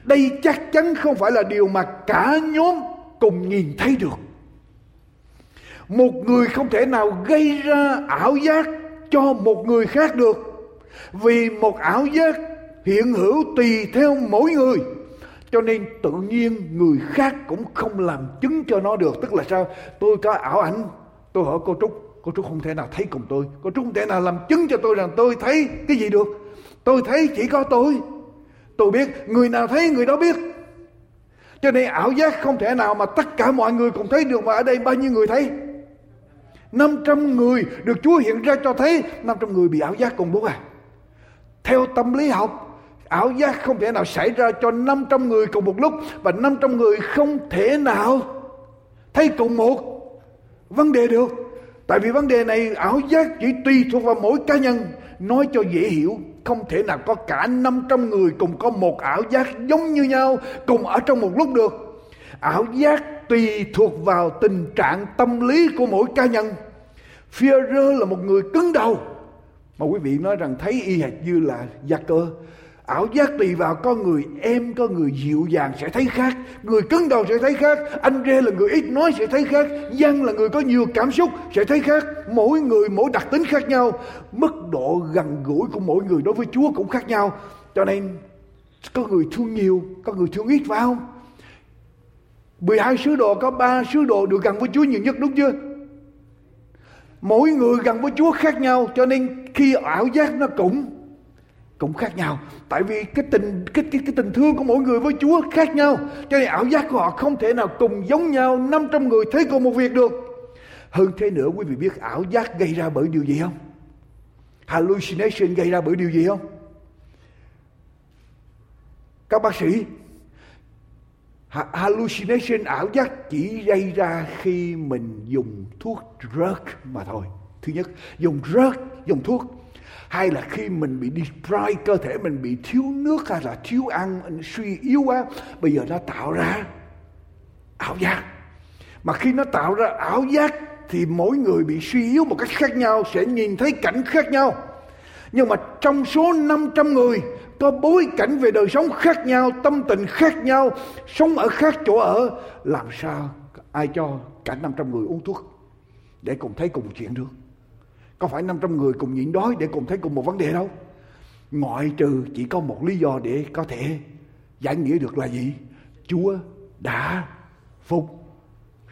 Đây chắc chắn không phải là điều mà cả nhóm cùng nhìn thấy được. một người không thể nào gây ra ảo giác cho một người khác được, vì một ảo giác hiện hữu tùy theo mỗi người, cho nên tự nhiên người khác cũng không làm chứng cho nó được. Tức là sao? Tôi có ảo ảnh, tôi hỏi cô Trúc không thể nào thấy cùng tôi, cô Trúc không thể nào làm chứng cho tôi rằng tôi thấy cái gì được. Tôi thấy chỉ có tôi biết, người nào thấy người đó biết. Cho nên ảo giác không thể nào mà tất cả mọi người cùng thấy được, mà ở đây bao nhiêu người thấy? 500 người được Chúa hiện ra cho thấy, 500 người bị ảo giác cùng lúc à. Theo tâm lý học, ảo giác không thể nào xảy ra cho 500 người cùng một lúc, và 500 người không thể nào thấy cùng một vấn đề được. Tại vì vấn đề này ảo giác chỉ tùy thuộc vào mỗi cá nhân. Nói cho dễ hiểu, không thể nào có cả 500 người cùng có một ảo giác giống như nhau, cùng ở trong một lúc được. Ảo giác tùy thuộc vào tình trạng tâm lý của mỗi cá nhân. Phi-e-rơ là một người cứng đầu, mà quý vị nói rằng thấy y hệt như là Gia-cơ. Ảo giác tùy vào con người êm, con người dịu dàng sẽ thấy khác, người cứng đầu sẽ thấy khác. Anh-rê là người ít nói sẽ thấy khác, Giăng là người có nhiều cảm xúc sẽ thấy khác. Mỗi người mỗi đặc tính khác nhau, mức độ gần gũi của mỗi người đối với Chúa cũng khác nhau. Cho nên có người thương nhiều, có người thương ít, phải không? 12 sứ đồ có 3 sứ đồ được gần với Chúa nhiều nhất, đúng chưa? Mỗi người gần với Chúa khác nhau, cho nên khi ảo giác nó cũng khác nhau. Tại vì cái tình thương của mỗi người với Chúa khác nhau, cho nên ảo giác của họ không thể nào cùng giống nhau. 500 người thấy cùng một việc được. Hơn thế nữa, quý vị biết ảo giác gây ra bởi điều gì không? Hallucination gây ra bởi điều gì không? Các bác sĩ, hallucination, ảo giác chỉ gây ra khi mình dùng thuốc drug mà thôi. Thứ nhất, dùng drug, dùng thuốc. Hay là khi mình bị deprive, cơ thể mình bị thiếu nước hay là thiếu ăn, suy yếu quá. Bây giờ nó tạo ra ảo giác. Mà khi nó tạo ra ảo giác thì mỗi người bị suy yếu một cách khác nhau, sẽ nhìn thấy cảnh khác nhau. Nhưng mà trong số 500 người có bối cảnh về đời sống khác nhau, tâm tình khác nhau, sống ở khác chỗ ở, làm sao ai cho cả 500 người uống thuốc để cùng thấy cùng một chuyện được? Không phải 500 người cùng nhịn đói để cùng thấy cùng một vấn đề đâu. Ngoại trừ chỉ có một lý do để có thể giải nghĩa được là gì? Chúa đã phục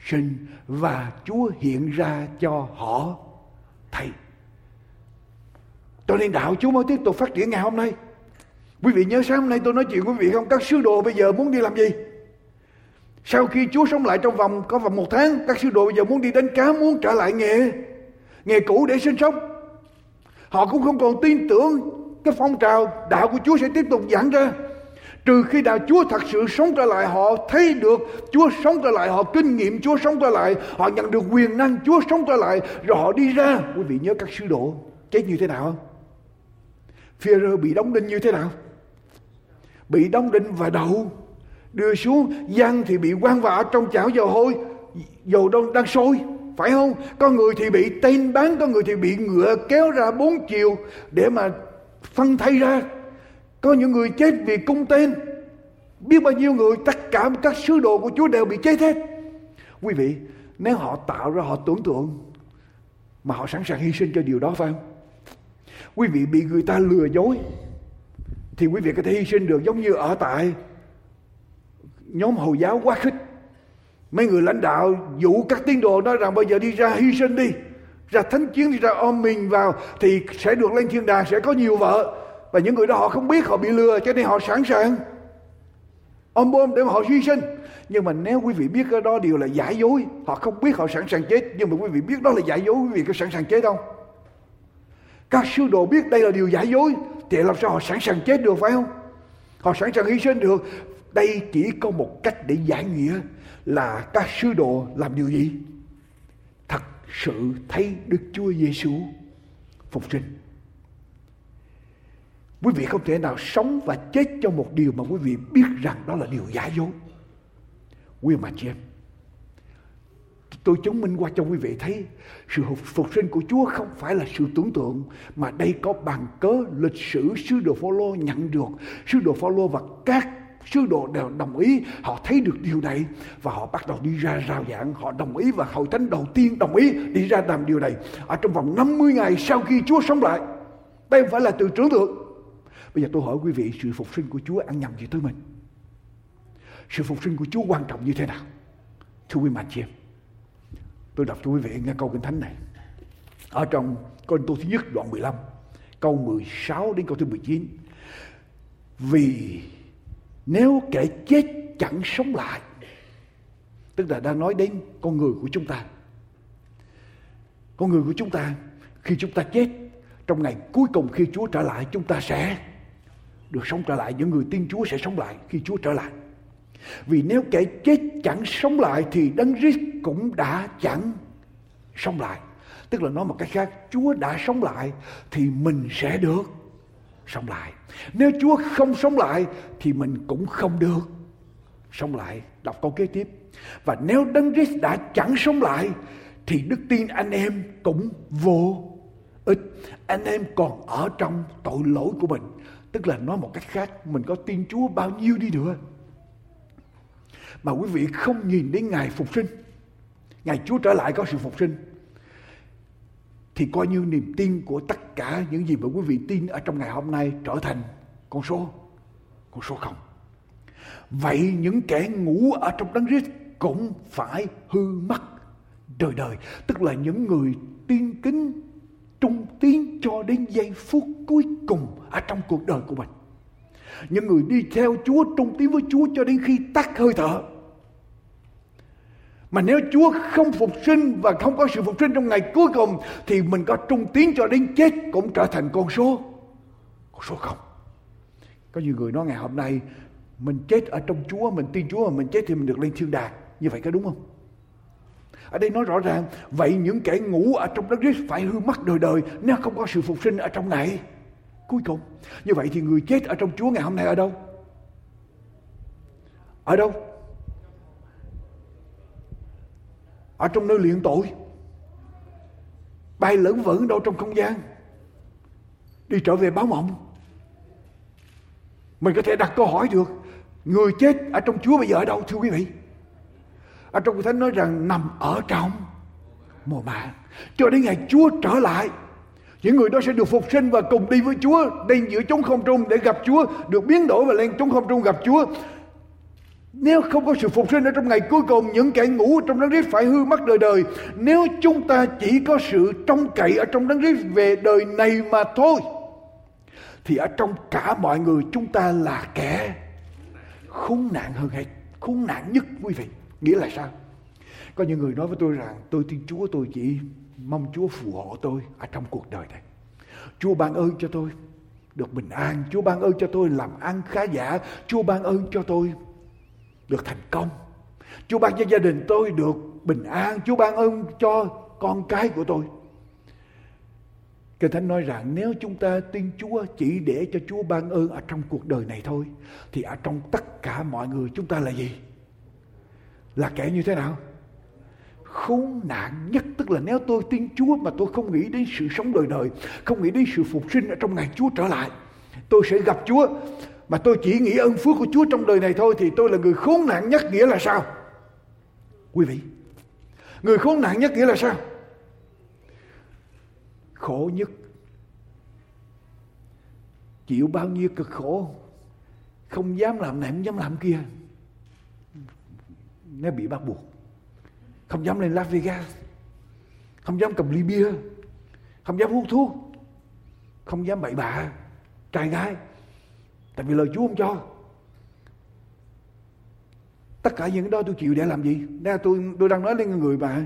sinh và Chúa hiện ra cho họ thấy. Cho nên đạo Chúa mới tiếp tục phát triển ngày hôm nay. Quý vị nhớ sáng hôm nay tôi nói chuyện quý vị không? Các sứ đồ bây giờ muốn đi làm gì? Sau khi Chúa sống lại trong vòng 1 tháng, các sứ đồ bây giờ muốn đi đánh cá, muốn trở lại nghề cũ để sinh sống. Họ cũng không còn tin tưởng cái phong trào đạo của Chúa sẽ tiếp tục giảng ra, trừ khi đạo Chúa thật sự sống trở lại. Họ thấy được Chúa sống trở lại, họ kinh nghiệm Chúa sống trở lại, họ nhận được quyền năng Chúa sống trở lại, rồi họ đi ra. Quý vị nhớ các sứ đồ chết như thế nào không? Phi-e-rơ bị đóng đinh như thế nào? Bị đóng đinh và đầu đưa xuống. Giăng thì bị quăng vào trong chảo dầu hôi, dầu đang sôi, phải không? Có người thì bị tên bắn, có người thì bị ngựa kéo ra 4 chiều để mà phân thay ra. Có những người chết vì cung tên. Biết bao nhiêu người, tất cả các sứ đồ của Chúa đều bị chết hết. Quý vị, nếu họ tạo ra, họ tưởng tượng, mà họ sẵn sàng hy sinh cho điều đó, phải không? Quý vị bị người ta lừa dối thì quý vị có thể hy sinh được, giống như ở tại nhóm Hồi giáo quá khích. Mấy người lãnh đạo dụ các tín đồ nói rằng bây giờ đi ra hy sinh đi, ra thánh chiến, đi ra ôm mình vào thì sẽ được lên thiên đàng, sẽ có nhiều vợ. Và những người đó họ không biết, họ bị lừa, cho nên họ sẵn sàng ôm bom để mà họ hy sinh. Nhưng mà nếu quý vị biết cái đó điều là giả dối, họ không biết họ sẵn sàng chết, nhưng mà quý vị biết đó là giả dối, quý vị có sẵn sàng chết không? Các sứ đồ biết đây là điều giả dối thì làm sao họ sẵn sàng chết được, phải không? Họ sẵn sàng hy sinh được. Đây chỉ có một cách để giải nghĩa là các sứ đồ làm điều gì? Thật sự thấy Đức Chúa Giê-xu phục sinh. Quý vị không thể nào sống và chết cho một điều mà quý vị biết rằng đó là điều giả dối. Quý mà chị em, tôi chứng minh qua cho quý vị thấy sự phục sinh của Chúa không phải là sự tưởng tượng, mà đây có bằng cớ lịch sử sứ đồ Phao-lô nhận được. Sứ đồ Phao-lô và các Sứ đồ đều đồng ý, họ thấy được điều này và họ bắt đầu đi ra rao giảng, họ đồng ý và hội thánh đầu tiên đồng ý đi ra làm điều này. Ở trong vòng 50 ngày sau khi Chúa sống lại, đây không phải là từ trưởng thượng. Bây giờ tôi hỏi quý vị, sự phục sinh của Chúa ăn nhầm gì tới mình? Sự phục sinh của Chúa quan trọng như thế nào? Thưa quý mạnh chị em, tôi đọc cho quý vị nghe câu Kinh Thánh này. Ở trong Côrintô thứ nhất đoạn 15, câu 16 đến câu thứ 19. Vì nếu kẻ chết chẳng sống lại, tức là đang nói đến con người của chúng ta. Con người của chúng ta, khi chúng ta chết, trong ngày cuối cùng khi Chúa trở lại, chúng ta sẽ được sống trở lại. Những người tin Chúa sẽ sống lại khi Chúa trở lại. Vì nếu kẻ chết chẳng sống lại thì Đấng Christ cũng đã chẳng sống lại. Tức là nói một cách khác, Chúa đã sống lại thì mình sẽ được sống lại. Nếu Chúa không sống lại thì mình cũng không được sống lại. Đọc câu kế tiếp. Và nếu Đấng Christ đã chẳng sống lại thì đức tin anh em cũng vô ích. Anh em còn ở trong tội lỗi của mình. Tức là nói một cách khác, mình có tin Chúa bao nhiêu đi nữa mà quý vị không nhìn đến ngày phục sinh, ngày Chúa trở lại có sự phục sinh, thì coi như niềm tin của tất cả những gì mà quý vị tin ở trong ngày hôm nay trở thành con số không. Vậy những kẻ ngủ ở trong Đấng Christ cũng phải hư mất đời đời. Tức là những người tin kính, trung tín cho đến giây phút cuối cùng ở trong cuộc đời của mình. Những người đi theo Chúa, trung tín với Chúa cho đến khi tắt hơi thở. Mà nếu Chúa không phục sinh và không có sự phục sinh trong ngày cuối cùng thì mình có trung tín cho đến chết cũng trở thành con số không. Có nhiều người nói ngày hôm nay mình chết ở trong Chúa, mình tin Chúa mà mình chết thì mình được lên thiên đàng. Như vậy có đúng không? Ở đây nói rõ ràng, vậy những kẻ ngủ ở trong Đấng Christ phải hư mất đời đời nếu không có sự phục sinh ở trong ngày cuối cùng. Như vậy thì người chết ở trong Chúa ngày hôm nay ở đâu? Ở đâu? Ở trong nơi liền tội, bay lẫn vẩn đâu trong không gian, đi trở về báo mộng. Mình có thể đặt câu hỏi được, người chết ở trong Chúa bây giờ ở đâu thưa quý vị? Ở trong Kinh Thánh nói rằng nằm ở trong mồ mả cho đến ngày Chúa trở lại. Những người đó sẽ được phục sinh và cùng đi với Chúa đến giữa chốn không trung để gặp Chúa, được biến đổi và lên chốn không trung gặp Chúa. Nếu không có sự phục sinh ở trong ngày cuối cùng, những kẻ ngủ trong Đấng Christ phải hư mất đời đời. Nếu chúng ta chỉ có sự trông cậy ở trong Đấng Christ về đời này mà thôi, thì ở trong cả mọi người chúng ta là kẻ khốn nạn hơn hết, khốn nạn nhất quý vị. Nghĩa là sao? Có những người nói với tôi rằng tôi tin Chúa, tôi chỉ mong Chúa phù hộ tôi ở trong cuộc đời này. Chúa ban ơn cho tôi được bình an, Chúa ban ơn cho tôi làm ăn khá giả, Chúa ban ơn cho tôi được thành công, Chúa ban cho gia đình tôi được bình an, Chúa ban ơn cho con cái của tôi. Kinh Thánh nói rằng nếu chúng ta tin Chúa chỉ để cho Chúa ban ơn ở trong cuộc đời này thôi, thì ở trong tất cả mọi người chúng ta là gì? Là kẻ như thế nào? Khốn nạn nhất. Tức là nếu tôi tin Chúa mà tôi không nghĩ đến sự sống đời đời, không nghĩ đến sự phục sinh ở trong ngày Chúa trở lại, tôi sẽ gặp Chúa, mà tôi chỉ nghĩ ơn phước của Chúa trong đời này thôi, thì tôi là người khốn nạn nhất. Nghĩa là sao? Quý vị, người khốn nạn nhất nghĩa là sao? Khổ nhất. Chịu bao nhiêu cực khổ, không dám làm này, không dám làm kia, nếu bị bắt buộc. Không dám lên Las Vegas, không dám cầm ly bia, không dám hút thuốc, không dám bậy bạ, trai gái, tại vì lời Chúa không cho. Tất cả những đó tôi chịu để làm gì? Nên tôi đang nói lên người mà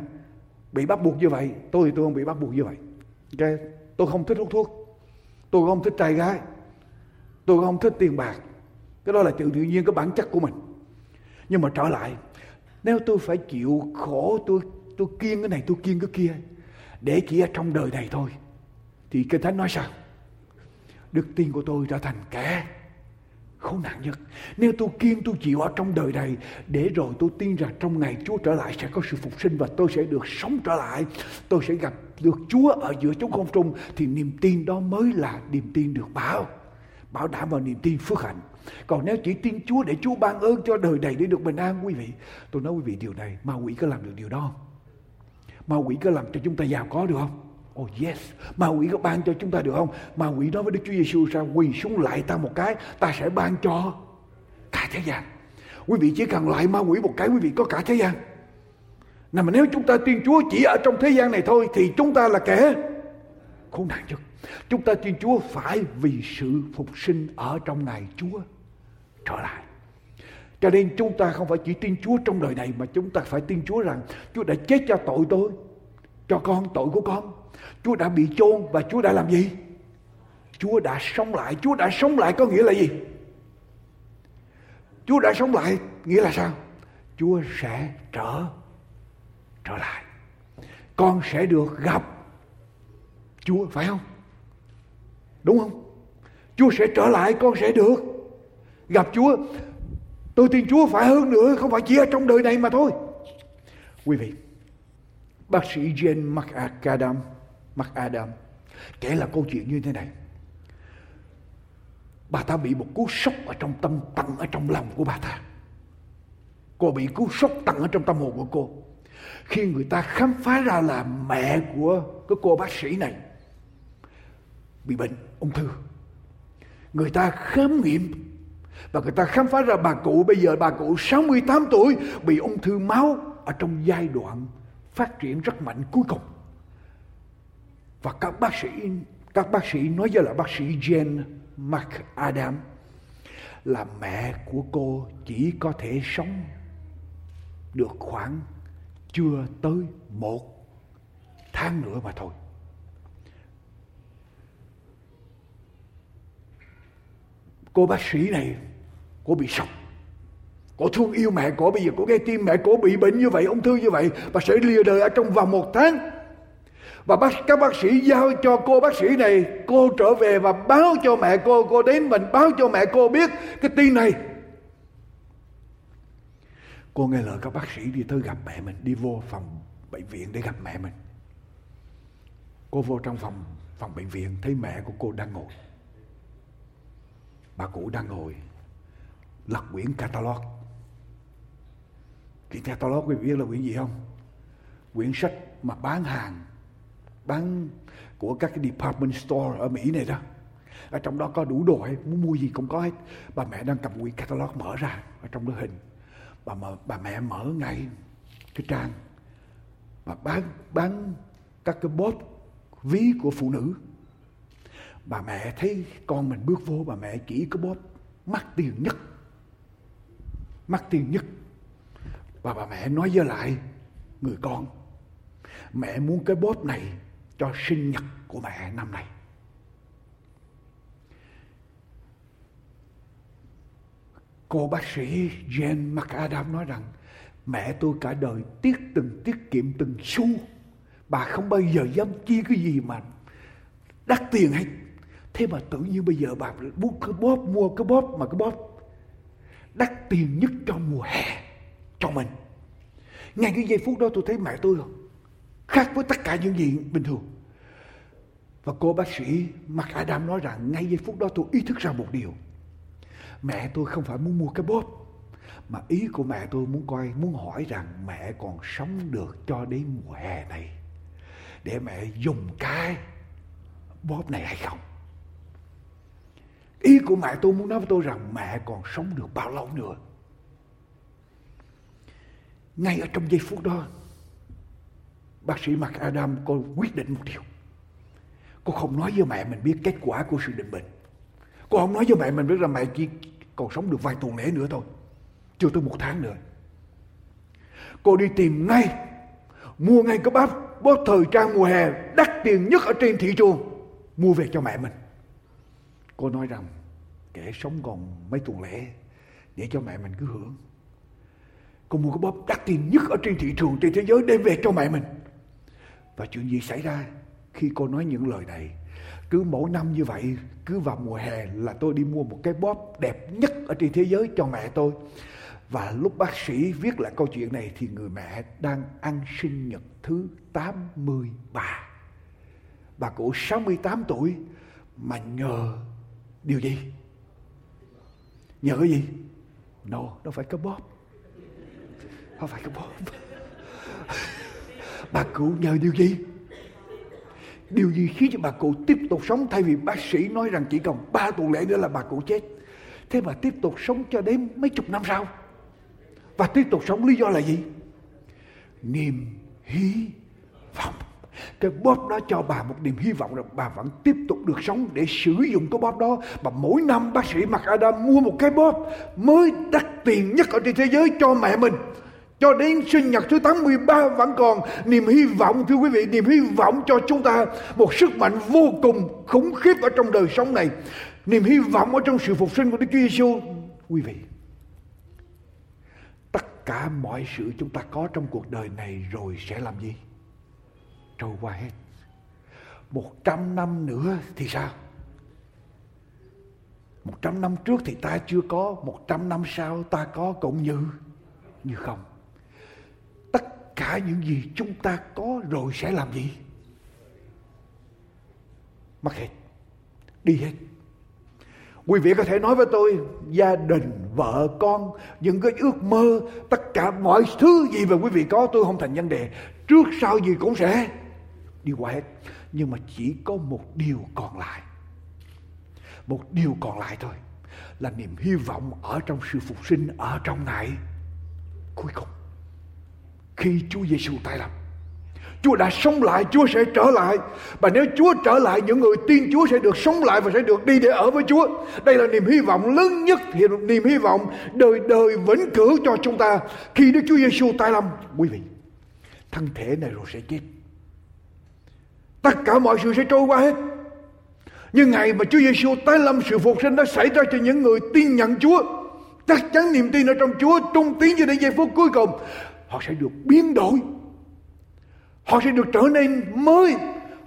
bị bắt buộc như vậy. Tôi thì tôi không bị bắt buộc như vậy. Okay. Tôi không thích hút thuốc, tôi không thích trai gái, tôi không thích tiền bạc. Cái đó là tự nhiên cái bản chất của mình. Nhưng mà trở lại, nếu tôi phải chịu khổ, tôi kiêng cái này, tôi kiêng cái kia, để chỉ ở trong đời này thôi, thì Kinh Thánh nói sao? Đức tin của tôi trở thành kẻ khốn nạn nhất. Nếu tôi kiêng, tôi chịu ở trong đời này, để rồi tôi tin rằng trong ngày Chúa trở lại sẽ có sự phục sinh và tôi sẽ được sống trở lại, tôi sẽ gặp được Chúa ở giữa chốn không trung, thì niềm tin đó mới là niềm tin được bảo bảo đảm vào niềm tin phước hạnh. Còn nếu chỉ tin Chúa để Chúa ban ơn cho đời này để được bình an, quý vị, tôi nói quý vị điều này, ma quỷ có làm được điều đó không? Ma quỷ có làm cho chúng ta giàu có được không? Oh yes, ma quỷ có ban cho chúng ta được không? Ma quỷ nói với Đức Chúa Giêsu ra, quỳ xuống lại ta một cái, ta sẽ ban cho cả thế gian. Quý vị chỉ cần lại ma quỷ một cái, quý vị có cả thế gian. Mà nếu chúng ta tin Chúa chỉ ở trong thế gian này thôi thì chúng ta là kẻ khốn nạn nhất. Chúng ta tin Chúa phải vì sự phục sinh ở trong ngày Chúa trở lại. Cho nên chúng ta không phải chỉ tin Chúa trong đời này, mà chúng ta phải tin Chúa rằng Chúa đã chết cho tội tôi, cho con, tội của con. Chúa đã bị chôn và Chúa đã làm gì? Chúa đã sống lại. Chúa đã sống lại có nghĩa là gì? Chúa đã sống lại nghĩa là sao? Chúa sẽ trở lại. Con sẽ được gặp Chúa, phải không? Đúng không? Chúa sẽ trở lại, con sẽ được gặp Chúa. Tôi tin Chúa phải hơn nữa, không phải chỉ ở trong đời này mà thôi. Quý vị, bác sĩ Jean Marc Adam kể là câu chuyện như thế này. Bà ta bị một cú sốc ở trong tâm tận ở trong lòng của bà ta. Cô bị cú sốc tận ở trong tâm hồn của cô. Khi người ta khám phá ra là mẹ của cái cô bác sĩ này bị bệnh ung thư, người ta khám nghiệm và người ta khám phá ra bà cụ, bây giờ bà cụ 68 tuổi bị ung thư máu ở trong giai đoạn phát triển rất mạnh cuối cùng. Và các bác sĩ nói với lại bác sĩ Jean Marc Adam là mẹ của cô chỉ có thể sống được khoảng chưa tới 1 tháng nữa mà thôi. Cô bác sĩ này, cô bị sốc, cô thương yêu mẹ cô, bây giờ cô nghe tim mẹ cô bị bệnh như vậy, ung thư như vậy, bà sẽ lìa đời ở trong vòng 1 tháng. Và các bác sĩ giao cho cô bác sĩ này, cô trở về và báo cho mẹ cô đến mình báo cho mẹ cô biết cái tin này. Cô nghe lời các bác sĩ đi tới gặp mẹ mình, đi vô phòng bệnh viện để gặp mẹ mình. Cô vô trong phòng bệnh viện, thấy mẹ của cô đang ngồi. Bà cụ đang ngồi lật quyển catalog. Quyển catalog quý vị biết là quyển gì không? Quyển sách mà bán hàng, bán của các cái department store ở Mỹ này đó. Ở trong đó có đủ đồ ấy, muốn mua gì cũng có hết. Bà mẹ đang cầm quyển catalog mở ra, ở trong đó hình. Bà mẹ mở ngay cái trang bà bán các cái bóp ví của phụ nữ. Bà mẹ thấy con mình bước vô, bà mẹ chỉ cái bóp mắc tiền nhất. Và bà mẹ nói với lại người con, mẹ muốn cái bóp này cho sinh nhật của mẹ năm nay. Cô bác sĩ Jean Marc Adam nói rằng mẹ tôi cả đời tiết kiệm từng xu, bà không bao giờ dám chi cái gì mà đắt tiền hết. Thế mà tự nhiên bây giờ bà mua cái bóp đắt tiền nhất trong mùa hè cho mình. Ngay cái giây phút đó tôi thấy mẹ tôi khác với tất cả những gì bình thường. Và cô bác sĩ Marc Adam nói rằng ngay giây phút đó tôi ý thức ra một điều. Mẹ tôi không phải muốn mua cái bóp, mà ý của mẹ tôi muốn hỏi rằng mẹ còn sống được cho đến mùa hè này để mẹ dùng cái bóp này hay không. Ý của mẹ tôi muốn nói với tôi rằng mẹ còn sống được bao lâu nữa. Ngay ở trong giây phút đó, bác sĩ Marc Adam cô quyết định một điều. Cô không nói với mẹ mình biết kết quả của sự định bệnh. Cô không nói với mẹ mình biết là mẹ chỉ còn sống được vài tuần lễ nữa thôi, chưa tới 1 tháng nữa. Cô đi tìm ngay, mua ngay cái bóp thời trang mùa hè đắt tiền nhất ở trên thị trường, mua về cho mẹ mình. Cô nói rằng kể sống còn mấy tuần lễ để cho mẹ mình cứ hưởng. Cô mua cái bóp đắt tiền nhất ở trên thị trường trên thế giới đem về cho mẹ mình. Và chuyện gì xảy ra khi cô nói những lời này? Cứ mỗi năm như vậy, cứ vào mùa hè là tôi đi mua một cái bóp đẹp nhất ở trên thế giới cho mẹ tôi. Và lúc bác sĩ viết lại câu chuyện này thì người mẹ đang ăn sinh nhật thứ 83. Bà cụ 68 tuổi mà nhờ điều gì? Nhờ cái gì? Đâu phải cái bóp. Không phải cái bóp. Bà cụ nhờ điều gì? Điều gì khiến cho bà cụ tiếp tục sống, thay vì bác sĩ nói rằng chỉ còn 3 tuần lễ nữa là bà cụ chết? Thế mà tiếp tục sống cho đến mấy chục năm sau. Và tiếp tục sống lý do là gì? Niềm hy vọng. Cái bóp đó cho bà một niềm hy vọng rằng bà vẫn tiếp tục được sống để sử dụng cái bóp đó. Và mỗi năm bác sĩ Marc Adam mua một cái bóp mới đắt tiền nhất ở trên thế giới cho mẹ mình. Cho đến sinh nhật thứ 83 vẫn còn niềm hy vọng, thưa quý vị. Niềm hy vọng cho chúng ta một sức mạnh vô cùng khủng khiếp ở trong đời sống này. Niềm hy vọng ở trong sự phục sinh của Đức Chúa Giê-xu. Quý vị, tất cả mọi sự chúng ta có trong cuộc đời này rồi sẽ làm gì? Trôi qua hết. 100 năm nữa thì sao? 100 năm trước thì ta chưa có, 100 năm sau ta có cũng như không. Tất cả những gì chúng ta có rồi sẽ làm gì? Mất hết, đi hết. Quý vị có thể nói với tôi, gia đình, vợ, con, những cái ước mơ, tất cả mọi thứ gì mà quý vị có, tôi không thành vấn đề. Trước sau gì cũng sẽ đi qua hết. Nhưng mà chỉ có một điều còn lại. Một điều còn lại thôi. Là niềm hy vọng ở trong sự phục sinh, ở trong ngày cuối cùng. Khi Chúa Giê-xu tái lâm, Chúa đã sống lại, Chúa sẽ trở lại. Và nếu Chúa trở lại, những người tin Chúa sẽ được sống lại và sẽ được đi để ở với Chúa. Đây là niềm hy vọng lớn nhất, thì niềm hy vọng đời đời vĩnh cửu cho chúng ta. Khi Đức Chúa Giê-xu tái lâm, quý vị, thân thể này rồi sẽ chết. Tất cả mọi sự sẽ trôi qua hết. Nhưng ngày mà Chúa Giê-xu tái lâm, sự phục sinh đã xảy ra cho những người tin nhận Chúa. Chắc chắn niềm tin ở trong Chúa, trung tín cho đến giây phút cuối cùng, họ sẽ được biến đổi. Họ sẽ được trở nên mới.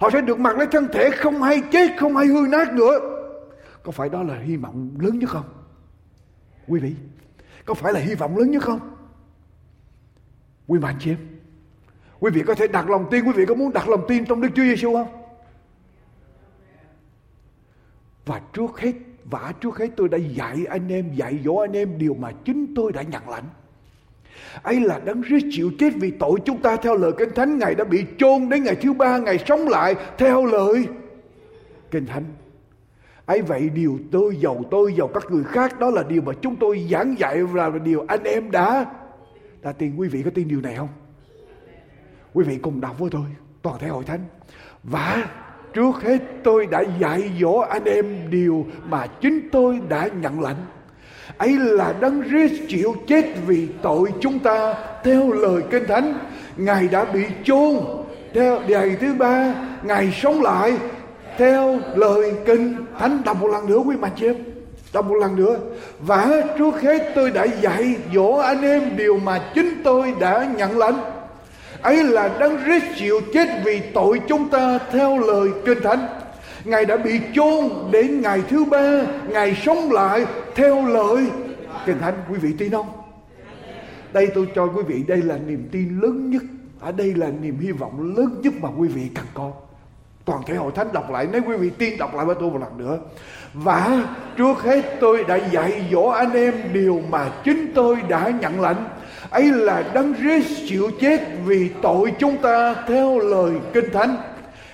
Họ sẽ được mặc lấy thân thể không hay chết, không hay hư nát nữa. Có phải đó là hy vọng lớn nhất không? Quý vị, có phải là hy vọng lớn nhất không? Quý bạn chị em, quý vị có thể đặt lòng tin. Quý vị có muốn đặt lòng tin trong Đức Chúa Giê-xu không? Và trước hết tôi đã dạy anh em, dạy dỗ anh em điều mà chính tôi đã nhận lãnh. Ấy là Đấng Christ chịu chết vì tội chúng ta theo lời Kinh Thánh. Ngài đã bị chôn, đến ngày thứ ba Ngài sống lại theo lời Kinh Thánh. Ấy vậy điều tôi giàu các người khác, đó là điều mà chúng tôi giảng dạy và là điều anh em đã tin. Quý vị có tin điều này không? Quý vị cùng đọc với tôi, toàn thể hội thánh. Và trước hết tôi đã dạy dỗ anh em điều mà chính tôi đã nhận lãnh. Ấy là Đấng Christ chịu chết vì tội chúng ta theo lời Kinh Thánh. Ngài đã bị chôn, theo ngày thứ ba Ngài sống lại theo lời Kinh Thánh. Đọc một lần nữa quý mạch em, đọc một lần nữa. Và trước hết tôi đã dạy dỗ anh em điều mà chính tôi đã nhận lãnh. Ấy là Đấng Christ chịu chết vì tội chúng ta theo lời Kinh Thánh. Ngài đã bị chôn, đến ngày thứ ba Ngài sống lại theo lời Kinh Thánh. Quý vị tin không? Đây tôi cho quý vị, đây là niềm tin lớn nhất. Ở đây là niềm hy vọng lớn nhất mà quý vị cần có. Toàn thể hội thánh đọc lại. Nếu quý vị tin, đọc lại với tôi một lần nữa. Và trước hết tôi đã dạy dỗ anh em điều mà chính tôi đã nhận lãnh. Ấy là Đấng Christ chịu chết vì tội chúng ta theo lời Kinh Thánh.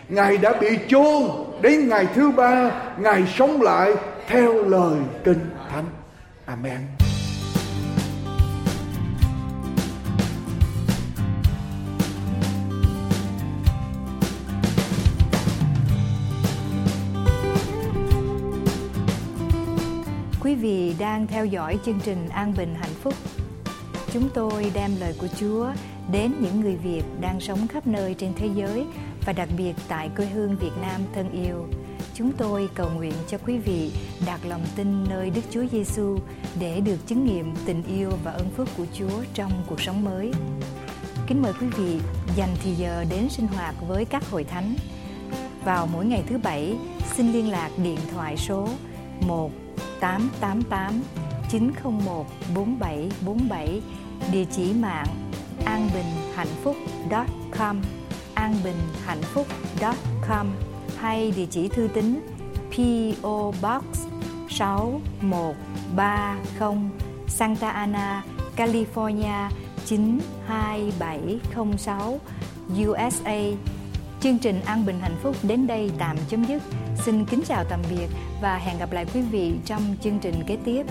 Ngài đã bị chôn, đến ngày thứ ba Ngài sống lại theo lời Kinh Thánh. Amen. Quý vị đang theo dõi chương trình An Bình Hạnh Phúc. Chúng tôi đem lời của Chúa đến những người Việt đang sống khắp nơi trên thế giới, và đặc biệt tại quê hương Việt Nam thân yêu. Chúng tôi cầu nguyện cho quý vị đặt lòng tin nơi Đức Chúa Giê-xu để được chứng nghiệm tình yêu và ơn phước của Chúa trong cuộc sống mới. Kính mời quý vị dành thì giờ đến sinh hoạt với các hội thánh. Vào mỗi ngày thứ Bảy, xin liên lạc điện thoại số 1-888-901-4747, địa chỉ mạng anbinhhạnhphúc.com. anbinhhạnhphúc.com hay địa chỉ thư tín PO Box 6130 Santa Ana, California 92706 USA. Chương trình An Bình Hạnh Phúc đến đây tạm chấm dứt. Xin kính chào tạm biệt và hẹn gặp lại quý vị trong chương trình kế tiếp.